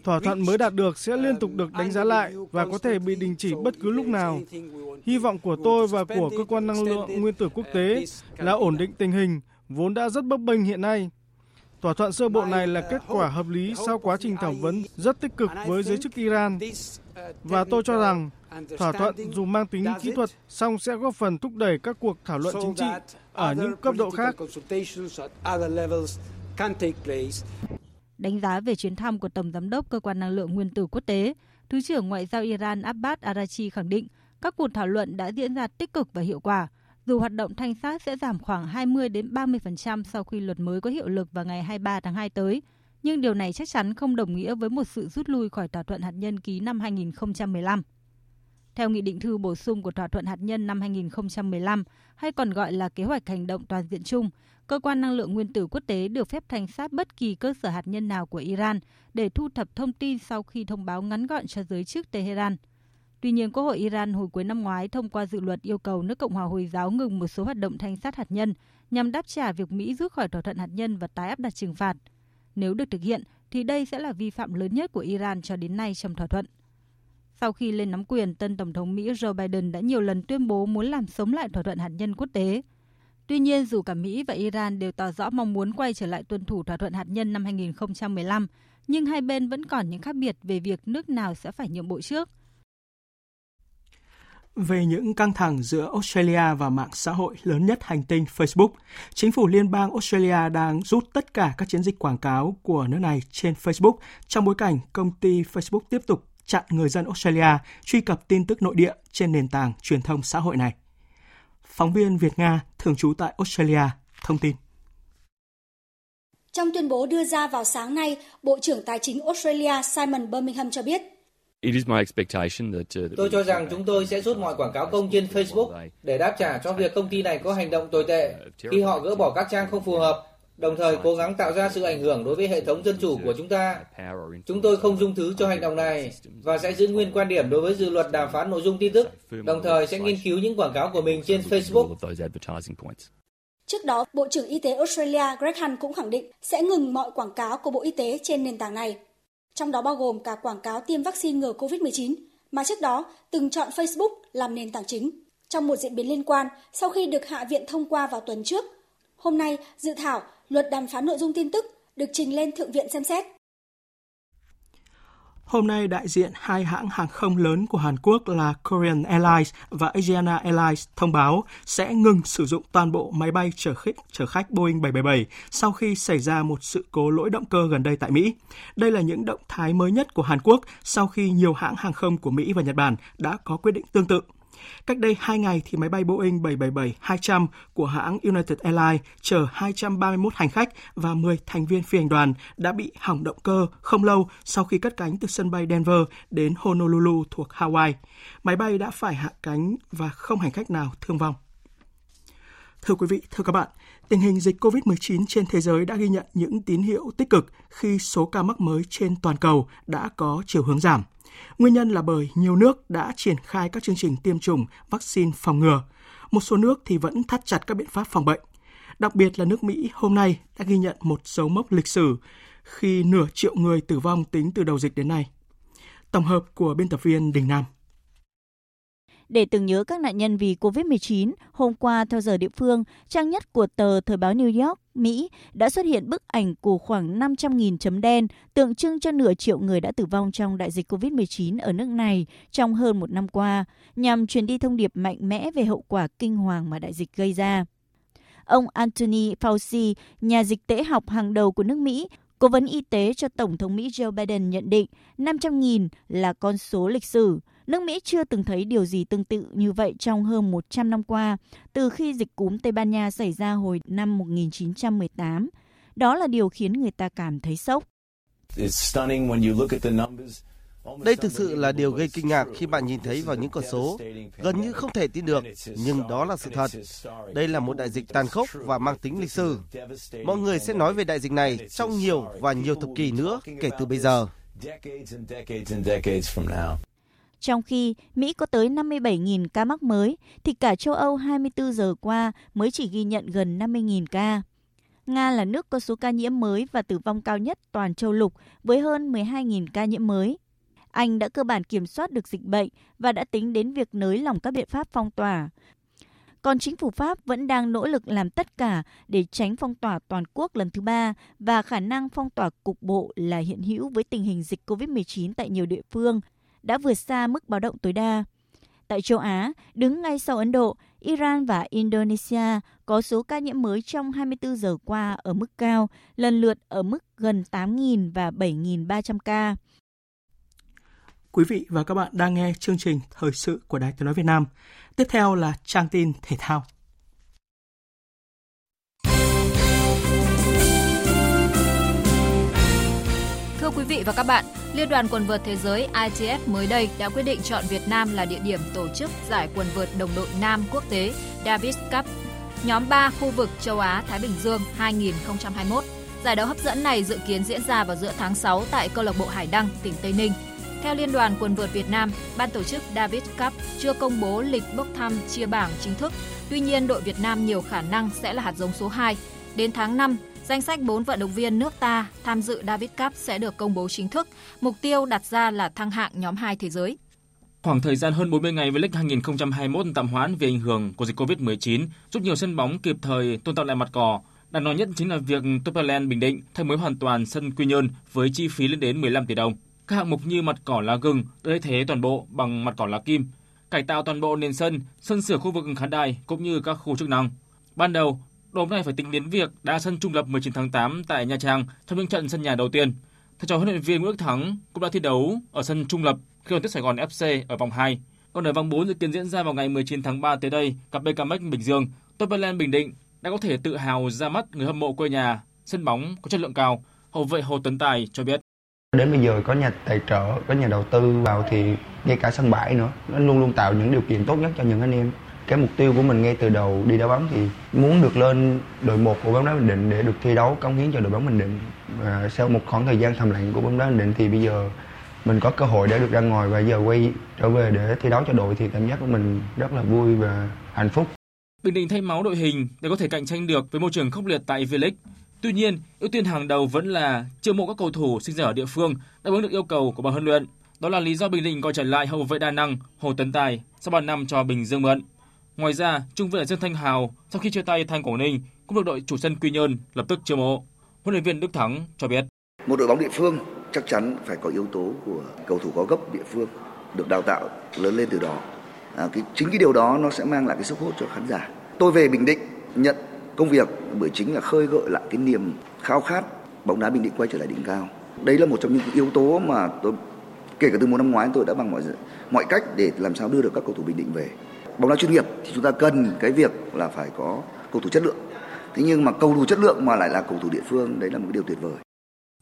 thỏa thuận mới đạt được sẽ liên tục được đánh giá lại và có thể bị đình chỉ bất cứ lúc nào. Hy vọng của tôi và của Cơ quan Năng lượng Nguyên tử Quốc tế là ổn định tình hình, vốn đã rất bấp bênh hiện nay. Thỏa thuận sơ bộ này là kết quả hợp lý sau quá trình thảo vấn rất tích cực với giới chức Iran. Và tôi cho rằng thỏa thuận dù mang tính kỹ thuật song sẽ góp phần thúc đẩy các cuộc thảo luận chính trị ở những cấp độ khác. Đánh giá về chuyến thăm của Tổng Giám đốc Cơ quan Năng lượng Nguyên tử Quốc tế, Thứ trưởng Ngoại giao Iran Abbas Araghchi khẳng định các cuộc thảo luận đã diễn ra tích cực và hiệu quả. Dù hoạt động thanh sát sẽ giảm khoảng 20-30% sau khi luật mới có hiệu lực vào ngày 23 tháng 2 tới, nhưng điều này chắc chắn không đồng nghĩa với một sự rút lui khỏi thỏa thuận hạt nhân ký năm 2015. Theo Nghị định thư bổ sung của thỏa thuận hạt nhân năm 2015, hay còn gọi là Kế hoạch hành động toàn diện chung, Cơ quan Năng lượng Nguyên tử Quốc tế được phép thanh sát bất kỳ cơ sở hạt nhân nào của Iran để thu thập thông tin sau khi thông báo ngắn gọn cho giới chức Tehran. Tuy nhiên, Quốc hội Iran hồi cuối năm ngoái thông qua dự luật yêu cầu nước Cộng hòa Hồi giáo ngừng một số hoạt động thanh sát hạt nhân nhằm đáp trả việc Mỹ rút khỏi thỏa thuận hạt nhân và tái áp đặt trừng phạt. Nếu được thực hiện, thì đây sẽ là vi phạm lớn nhất của Iran cho đến nay trong thỏa thuận. Sau khi lên nắm quyền, tân Tổng thống Mỹ Joe Biden đã nhiều lần tuyên bố muốn làm sống lại thỏa thuận hạt nhân quốc tế. Tuy nhiên, dù cả Mỹ và Iran đều tỏ rõ mong muốn quay trở lại tuân thủ thỏa thuận hạt nhân năm 2015, nhưng hai bên vẫn còn những khác biệt về việc nước nào sẽ phải nhượng bộ trước. Về những căng thẳng giữa Australia và mạng xã hội lớn nhất hành tinh Facebook, chính phủ liên bang Australia đang rút tất cả các chiến dịch quảng cáo của nước này trên Facebook trong bối cảnh công ty Facebook tiếp tục chặn người dân Australia truy cập tin tức nội địa trên nền tảng truyền thông xã hội này. Phóng viên Việt-Nga thường trú tại Australia thông tin. Trong tuyên bố đưa ra vào sáng nay, Bộ trưởng Tài chính Australia Simon Birmingham cho biết: Tôi cho rằng chúng tôi sẽ rút mọi quảng cáo công trên Facebook để đáp trả cho việc công ty này có hành động tồi tệ khi họ gỡ bỏ các trang không phù hợp, đồng thời cố gắng tạo ra sự ảnh hưởng đối với hệ thống dân chủ của chúng ta. Chúng tôi không dung thứ cho hành động này và sẽ giữ nguyên quan điểm đối với dự luật đàm phán nội dung tin tức, đồng thời sẽ nghiên cứu những quảng cáo của mình trên Facebook. Trước đó, Bộ trưởng Y tế Australia Greg Hunt cũng khẳng định sẽ ngừng mọi quảng cáo của Bộ Y tế trên nền tảng này, trong đó bao gồm cả quảng cáo tiêm vaccine ngừa COVID-19 mà trước đó từng chọn Facebook làm nền tảng chính. Trong một diễn biến liên quan, sau khi được Hạ viện thông qua vào tuần trước, hôm nay dự thảo luật đàm phán nội dung tin tức được trình lên Thượng viện xem xét. Hôm nay, đại diện hai hãng hàng không lớn của Hàn Quốc là Korean Airlines và Asiana Airlines thông báo sẽ ngừng sử dụng toàn bộ máy bay chở khách Boeing 777 sau khi xảy ra một sự cố lỗi động cơ gần đây tại Mỹ. Đây là những động thái mới nhất của Hàn Quốc sau khi nhiều hãng hàng không của Mỹ và Nhật Bản đã có quyết định tương tự. Cách đây 2 ngày thì máy bay Boeing 777-200 của hãng United Airlines chở 231 hành khách và 10 thành viên phi hành đoàn đã bị hỏng động cơ không lâu sau khi cất cánh từ sân bay Denver đến Honolulu thuộc Hawaii. Máy bay đã phải hạ cánh và không hành khách nào thương vong. Thưa quý vị, thưa các bạn, tình hình dịch COVID-19 trên thế giới đã ghi nhận những tín hiệu tích cực khi số ca mắc mới trên toàn cầu đã có chiều hướng giảm. Nguyên nhân là bởi nhiều nước đã triển khai các chương trình tiêm chủng, vaccine phòng ngừa. Một số nước thì vẫn thắt chặt các biện pháp phòng bệnh. Đặc biệt là nước Mỹ hôm nay đã ghi nhận một dấu mốc lịch sử khi nửa triệu người tử vong tính từ đầu dịch đến nay. Tổng hợp của biên tập viên Đình Nam. Để tưởng nhớ các nạn nhân vì COVID-19, hôm qua theo giờ địa phương, trang nhất của tờ Thời báo New York, Mỹ đã xuất hiện bức ảnh của khoảng 500.000 chấm đen, tượng trưng cho nửa triệu người đã tử vong trong đại dịch COVID-19 ở nước này trong hơn một năm qua, nhằm truyền đi thông điệp mạnh mẽ về hậu quả kinh hoàng mà đại dịch gây ra. Ông Anthony Fauci, nhà dịch tễ học hàng đầu của nước Mỹ, cố vấn y tế cho Tổng thống Mỹ Joe Biden nhận định 500.000 là con số lịch sử. Nước Mỹ chưa từng thấy điều gì tương tự như vậy trong hơn 100 năm qua, từ khi dịch cúm Tây Ban Nha xảy ra hồi năm 1918. Đó là điều khiến người ta cảm thấy sốc. Đây thực sự là điều gây kinh ngạc khi bạn nhìn thấy vào những con số, gần như không thể tin được, nhưng đó là sự thật. Đây là một đại dịch tàn khốc và mang tính lịch sử. Mọi người sẽ nói về đại dịch này trong nhiều và nhiều thập kỷ nữa kể từ bây giờ. Trong khi Mỹ có tới 57.000 ca mắc mới, thì cả châu Âu 24 giờ qua mới chỉ ghi nhận gần 50.000 ca. Nga là nước có số ca nhiễm mới và tử vong cao nhất toàn châu lục với hơn 12.000 ca nhiễm mới. Anh đã cơ bản kiểm soát được dịch bệnh và đã tính đến việc nới lỏng các biện pháp phong tỏa. Còn chính phủ Pháp vẫn đang nỗ lực làm tất cả để tránh phong tỏa toàn quốc lần thứ 3 và khả năng phong tỏa cục bộ là hiện hữu với tình hình dịch COVID-19 tại nhiều địa phương đã vượt xa mức báo động tối đa. Tại châu Á, đứng ngay sau Ấn Độ, Iran và Indonesia có số ca nhiễm mới trong 24 giờ qua ở mức cao, lần lượt ở mức gần 8.000 và 7.300 ca. Quý vị và các bạn đang nghe chương trình Thời sự của Đài Tiếng nói Việt Nam. Tiếp theo là trang tin thể thao. Thưa quý vị và các bạn, Liên đoàn quần vợt thế giới ITF mới đây đã quyết định chọn Việt Nam là địa điểm tổ chức giải quần vợt đồng đội nam quốc tế Davis Cup nhóm 3 khu vực châu Á-Thái Bình Dương 2021. Giải đấu hấp dẫn này dự kiến diễn ra vào giữa tháng 6 tại câu lạc bộ Hải Đăng, tỉnh Tây Ninh. Theo Liên đoàn quần vợt Việt Nam, ban tổ chức Davis Cup chưa công bố lịch bốc thăm chia bảng chính thức. Tuy nhiên, đội Việt Nam nhiều khả năng sẽ là hạt giống số 2. Đến tháng 5, danh sách 4 vận động viên nước ta tham dự Davis Cup sẽ được công bố chính thức. Mục tiêu đặt ra là thăng hạng nhóm 2 thế giới. Khoảng thời gian hơn 40 ngày V-League 2021 tạm hoãn vì ảnh hưởng của dịch Covid-19 giúp nhiều sân bóng kịp thời tôn tạo lại mặt cỏ. Đáng nói nhất chính là việc Topalland Bình Định thay mới hoàn toàn sân Quy Nhơn với chi phí lên đến 15 tỷ đồng. Các hạng mục như mặt cỏ lá gừng được thay thế toàn bộ bằng mặt cỏ lá kim, cải tạo toàn bộ nền sân, sơn sửa khu vực khán đài cũng như các khu chức năng. Ban đầu, đội này phải tính đến việc đá sân trung lập 19 tháng 8 tại Nha Trang trong những trận sân nhà đầu tiên. Thầy trò huấn luyện viên Nguyễn Đức Thắng cũng đã thi đấu ở sân trung lập khi đón tiếp Sài Gòn FC ở vòng 2. Còn ở vòng 4 dự kiến diễn ra vào ngày 19 tháng 3 tới đây, cặp BKM Bình Dương, Top Island Bình Định đã có thể tự hào ra mắt người hâm mộ quê nhà, sân bóng có chất lượng cao. Hậu vệ Hồ Tấn Tài cho biết. Đến bây giờ có nhà tài trợ, có nhà đầu tư vào thì ngay cả sân bãi nữa, nó luôn luôn tạo những điều kiện tốt nhất cho những anh em. Cái mục tiêu của mình ngay từ đầu đi đá bóng thì muốn được lên đội 1 của bóng đá Bình Định để được thi đấu cống hiến cho đội bóng Bình Định. Và sau một khoảng thời gian thầm lặng của bóng đá Bình Định thì bây giờ mình có cơ hội để được ra ngoài và giờ quay trở về để thi đấu cho đội thì cảm giác của mình rất là vui và hạnh phúc. Bình Định thay máu đội hình để có thể cạnh tranh được với môi trường khốc liệt tại V-League. Tuy nhiên, ưu tiên hàng đầu vẫn là chiêu mộ các cầu thủ sinh ra ở địa phương đáp ứng được yêu cầu của ban huấn luyện. Đó là lý do Bình Định gọi trở lại hậu vệ đa năng Hồ Tấn Tài sau 3 năm cho Bình Dương mượn. Ngoài ra, trung vệ Dương Thanh Hào sau khi chia tay Thanh Quảng Ninh cũng được đội chủ sân Quy Nhơn lập tức chiêu mộ. Huấn luyện viên Đức Thắng cho biết: một đội bóng địa phương chắc chắn phải có yếu tố của cầu thủ có gốc địa phương được đào tạo lớn lên từ đó. Chính cái điều đó nó sẽ mang lại cái sức hút cho khán giả. Tôi về Bình Định nhận công việc bởi chính là khơi gợi lại cái niềm khao khát bóng đá Bình Định quay trở lại đỉnh cao. Đây là một trong những yếu tố mà tôi kể cả từ mùa năm ngoái tôi đã bằng mọi cách để làm sao đưa được các cầu thủ Bình Định về. Bóng đá chuyên nghiệp thì chúng ta cần cái việc là phải có cầu thủ chất lượng. Thế nhưng mà cầu thủ chất lượng mà lại là cầu thủ địa phương, đấy là một điều tuyệt vời.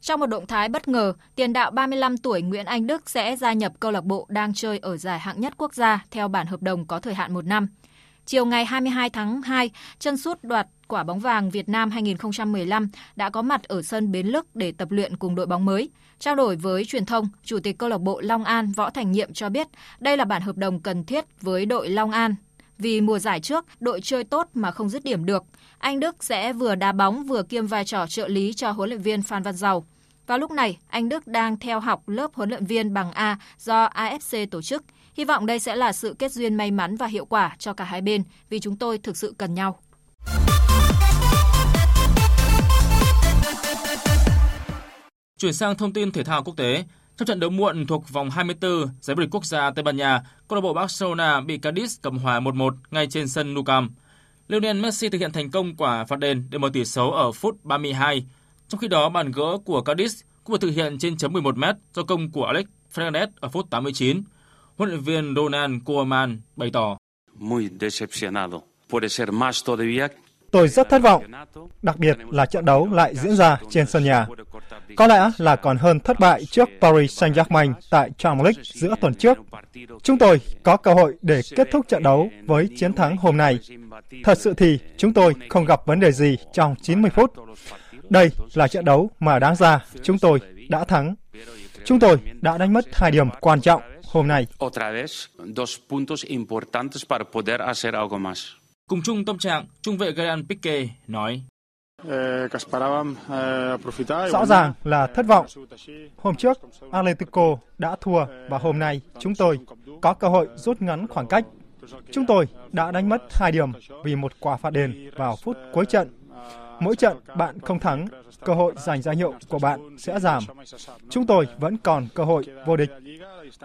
Trong một động thái bất ngờ, tiền đạo 35 tuổi Nguyễn Anh Đức sẽ gia nhập câu lạc bộ đang chơi ở giải hạng nhất quốc gia theo bản hợp đồng có thời hạn 1 năm. Chiều ngày 22 tháng 2, chân sút đoạt quả bóng vàng Việt Nam 2015 đã có mặt ở sân Bến Lức để tập luyện cùng đội bóng mới. Trao đổi với truyền thông, Chủ tịch câu lạc bộ Long An Võ Thành Nhiệm cho biết đây là bản hợp đồng cần thiết với đội Long An. Vì mùa giải trước, đội chơi tốt mà không dứt điểm được. Anh Đức sẽ vừa đá bóng vừa kiêm vai trò trợ lý cho huấn luyện viên Phan Văn Giàu. Vào lúc này, anh Đức đang theo học lớp huấn luyện viên bằng A do AFC tổ chức. Hy vọng đây sẽ là sự kết duyên may mắn và hiệu quả cho cả hai bên vì chúng tôi thực sự cần nhau. Chuyển sang thông tin thể thao quốc tế, trong trận đấu muộn thuộc vòng 24 giải vô địch quốc gia Tây Ban Nha, câu lạc bộ Barcelona bị Cadiz cầm hòa 1-1 ngay trên sân Nou Camp. Lionel Messi thực hiện thành công quả phạt đền để mở tỷ số ở phút 32. Trong khi đó, bàn gỡ của Cadiz cũng được thực hiện trên chấm 11m do công của Alex Fernandez ở phút 89. Huấn luyện viên Ronald Koeman bày tỏ: Tôi rất thất vọng, đặc biệt là trận đấu lại diễn ra trên sân nhà. Có lẽ là còn hơn thất bại trước Paris Saint-Germain tại Champions League giữa tuần trước. Chúng tôi có cơ hội để kết thúc trận đấu với chiến thắng hôm nay. Thật sự thì chúng tôi không gặp vấn đề gì trong 90 phút. Đây là trận đấu mà đáng ra chúng tôi đã thắng. Chúng tôi đã đánh mất 2 điểm quan trọng hôm nay. Cùng chung tâm trạng, trung vệ Gerard Piqué nói: Rõ ràng là thất vọng. Hôm trước, Atletico đã thua và hôm nay chúng tôi có cơ hội rút ngắn khoảng cách. Chúng tôi đã đánh mất 2 điểm vì một quả phạt đền vào phút cuối trận. Mỗi trận bạn không thắng, cơ hội giành danh hiệu của bạn sẽ giảm. Chúng tôi vẫn còn cơ hội vô địch.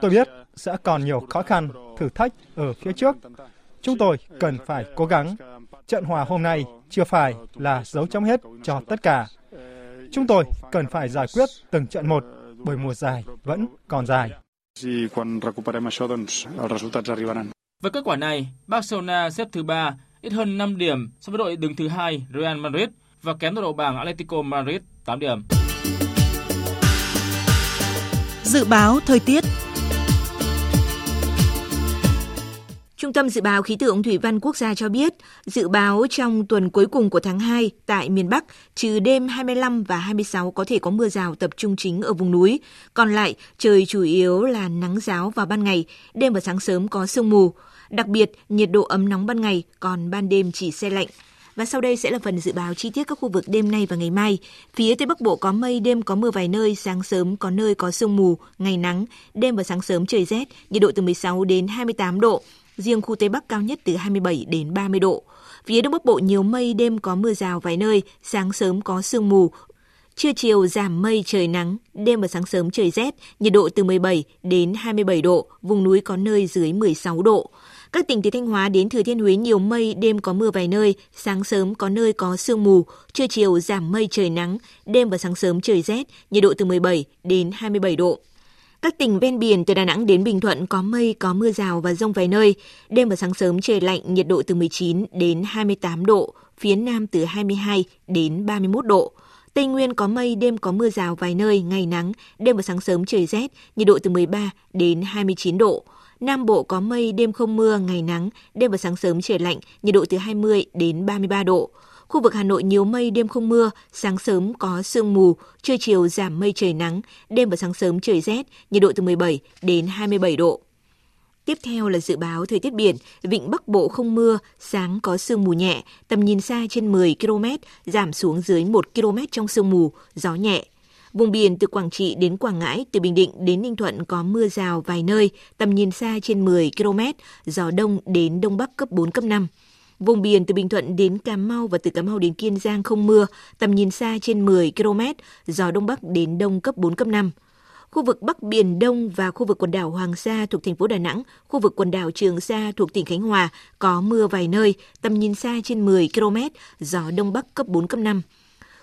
Tôi biết sẽ còn nhiều khó khăn, thử thách ở phía trước. Chúng tôi cần phải cố gắng. Trận hòa hôm nay chưa phải là dấu chấm hết cho tất cả. Chúng tôi cần phải giải quyết từng trận một, bởi mùa giải vẫn còn dài. Với kết quả này, Barcelona xếp thứ 3, ít hơn 5 điểm so với đội đứng thứ 2 Real Madrid và kém đội đầu bảng Atletico Madrid 8 điểm. Dự báo thời tiết. Trung tâm Dự báo Khí tượng Thủy văn Quốc gia cho biết, dự báo trong tuần cuối cùng của tháng 2 tại miền Bắc, trừ đêm 25 và 26 có thể có mưa rào tập trung chính ở vùng núi. Còn lại, trời chủ yếu là nắng ráo vào ban ngày, đêm và sáng sớm có sương mù. Đặc biệt, nhiệt độ ấm nóng ban ngày, còn ban đêm chỉ se lạnh. Và sau đây sẽ là phần dự báo chi tiết các khu vực đêm nay và ngày mai. Phía Tây Bắc Bộ có mây, đêm có mưa vài nơi, sáng sớm có nơi có sương mù, ngày nắng, đêm và sáng sớm trời rét, nhiệt độ từ 16 đến 28 độ. Riêng khu Tây Bắc cao nhất từ 27 đến 30 độ. Phía Đông Bắc Bộ nhiều mây, đêm có mưa rào vài nơi, sáng sớm có sương mù. Trưa chiều giảm mây trời nắng, đêm và sáng sớm trời rét, nhiệt độ từ 17 đến 27 độ, vùng núi có nơi dưới 16 độ. Các tỉnh từ Thanh Hóa đến Thừa Thiên Huế nhiều mây, đêm có mưa vài nơi, sáng sớm có nơi có sương mù, trưa chiều giảm mây trời nắng, đêm và sáng sớm trời rét, nhiệt độ từ 17 đến 27 độ. Các tỉnh ven biển từ Đà Nẵng đến Bình Thuận có mây, có mưa rào và dông vài nơi. Đêm và sáng sớm trời lạnh, nhiệt độ từ 19 đến 28 độ, phía Nam từ 22 đến 31 độ. Tây Nguyên có mây, đêm có mưa rào vài nơi, ngày nắng, đêm và sáng sớm trời rét, nhiệt độ từ 13 đến 29 độ. Nam Bộ có mây, đêm không mưa, ngày nắng, đêm và sáng sớm trời lạnh, nhiệt độ từ 20 đến 33 độ. Khu vực Hà Nội nhiều mây, đêm không mưa, sáng sớm có sương mù, trưa chiều giảm mây trời nắng, đêm và sáng sớm trời rét, nhiệt độ từ 17 đến 27 độ. Tiếp theo là dự báo thời tiết biển, vịnh Bắc Bộ không mưa, sáng có sương mù nhẹ, tầm nhìn xa trên 10 km, giảm xuống dưới 1 km trong sương mù, gió nhẹ. Vùng biển từ Quảng Trị đến Quảng Ngãi, từ Bình Định đến Ninh Thuận có mưa rào vài nơi, tầm nhìn xa trên 10 km, gió đông đến đông bắc cấp 4, cấp 5. Vùng biển từ Bình Thuận đến Cà Mau và từ Cà Mau đến Kiên Giang không mưa, tầm nhìn xa trên 10 km, gió đông bắc đến đông cấp 4, cấp 5. Khu vực Bắc Biển Đông và khu vực quần đảo Hoàng Sa thuộc thành phố Đà Nẵng, khu vực quần đảo Trường Sa thuộc tỉnh Khánh Hòa có mưa vài nơi, tầm nhìn xa trên 10 km, gió đông bắc cấp 4, cấp 5.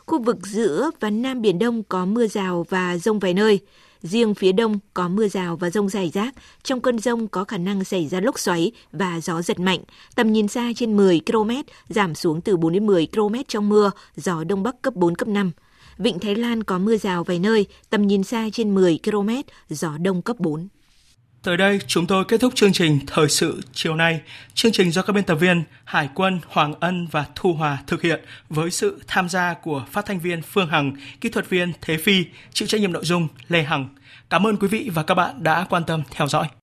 Khu vực giữa và Nam Biển Đông có mưa rào và dông vài nơi. Riêng phía đông có mưa rào và dông rải rác. Trong cơn dông có khả năng xảy ra lốc xoáy và gió giật mạnh. Tầm nhìn xa trên 10 km, giảm xuống từ 4 đến 10 km trong mưa, gió đông bắc cấp 4, cấp 5. Vịnh Thái Lan có mưa rào vài nơi, tầm nhìn xa trên 10 km, gió đông cấp 4. Tới đây chúng tôi kết thúc chương trình Thời sự chiều nay. Chương trình do các biên tập viên Hải Quân, Hoàng Ân và Thu Hòa thực hiện với sự tham gia của phát thanh viên Phương Hằng, kỹ thuật viên Thế Phi, chịu trách nhiệm nội dung Lê Hằng. Cảm ơn quý vị và các bạn đã quan tâm theo dõi.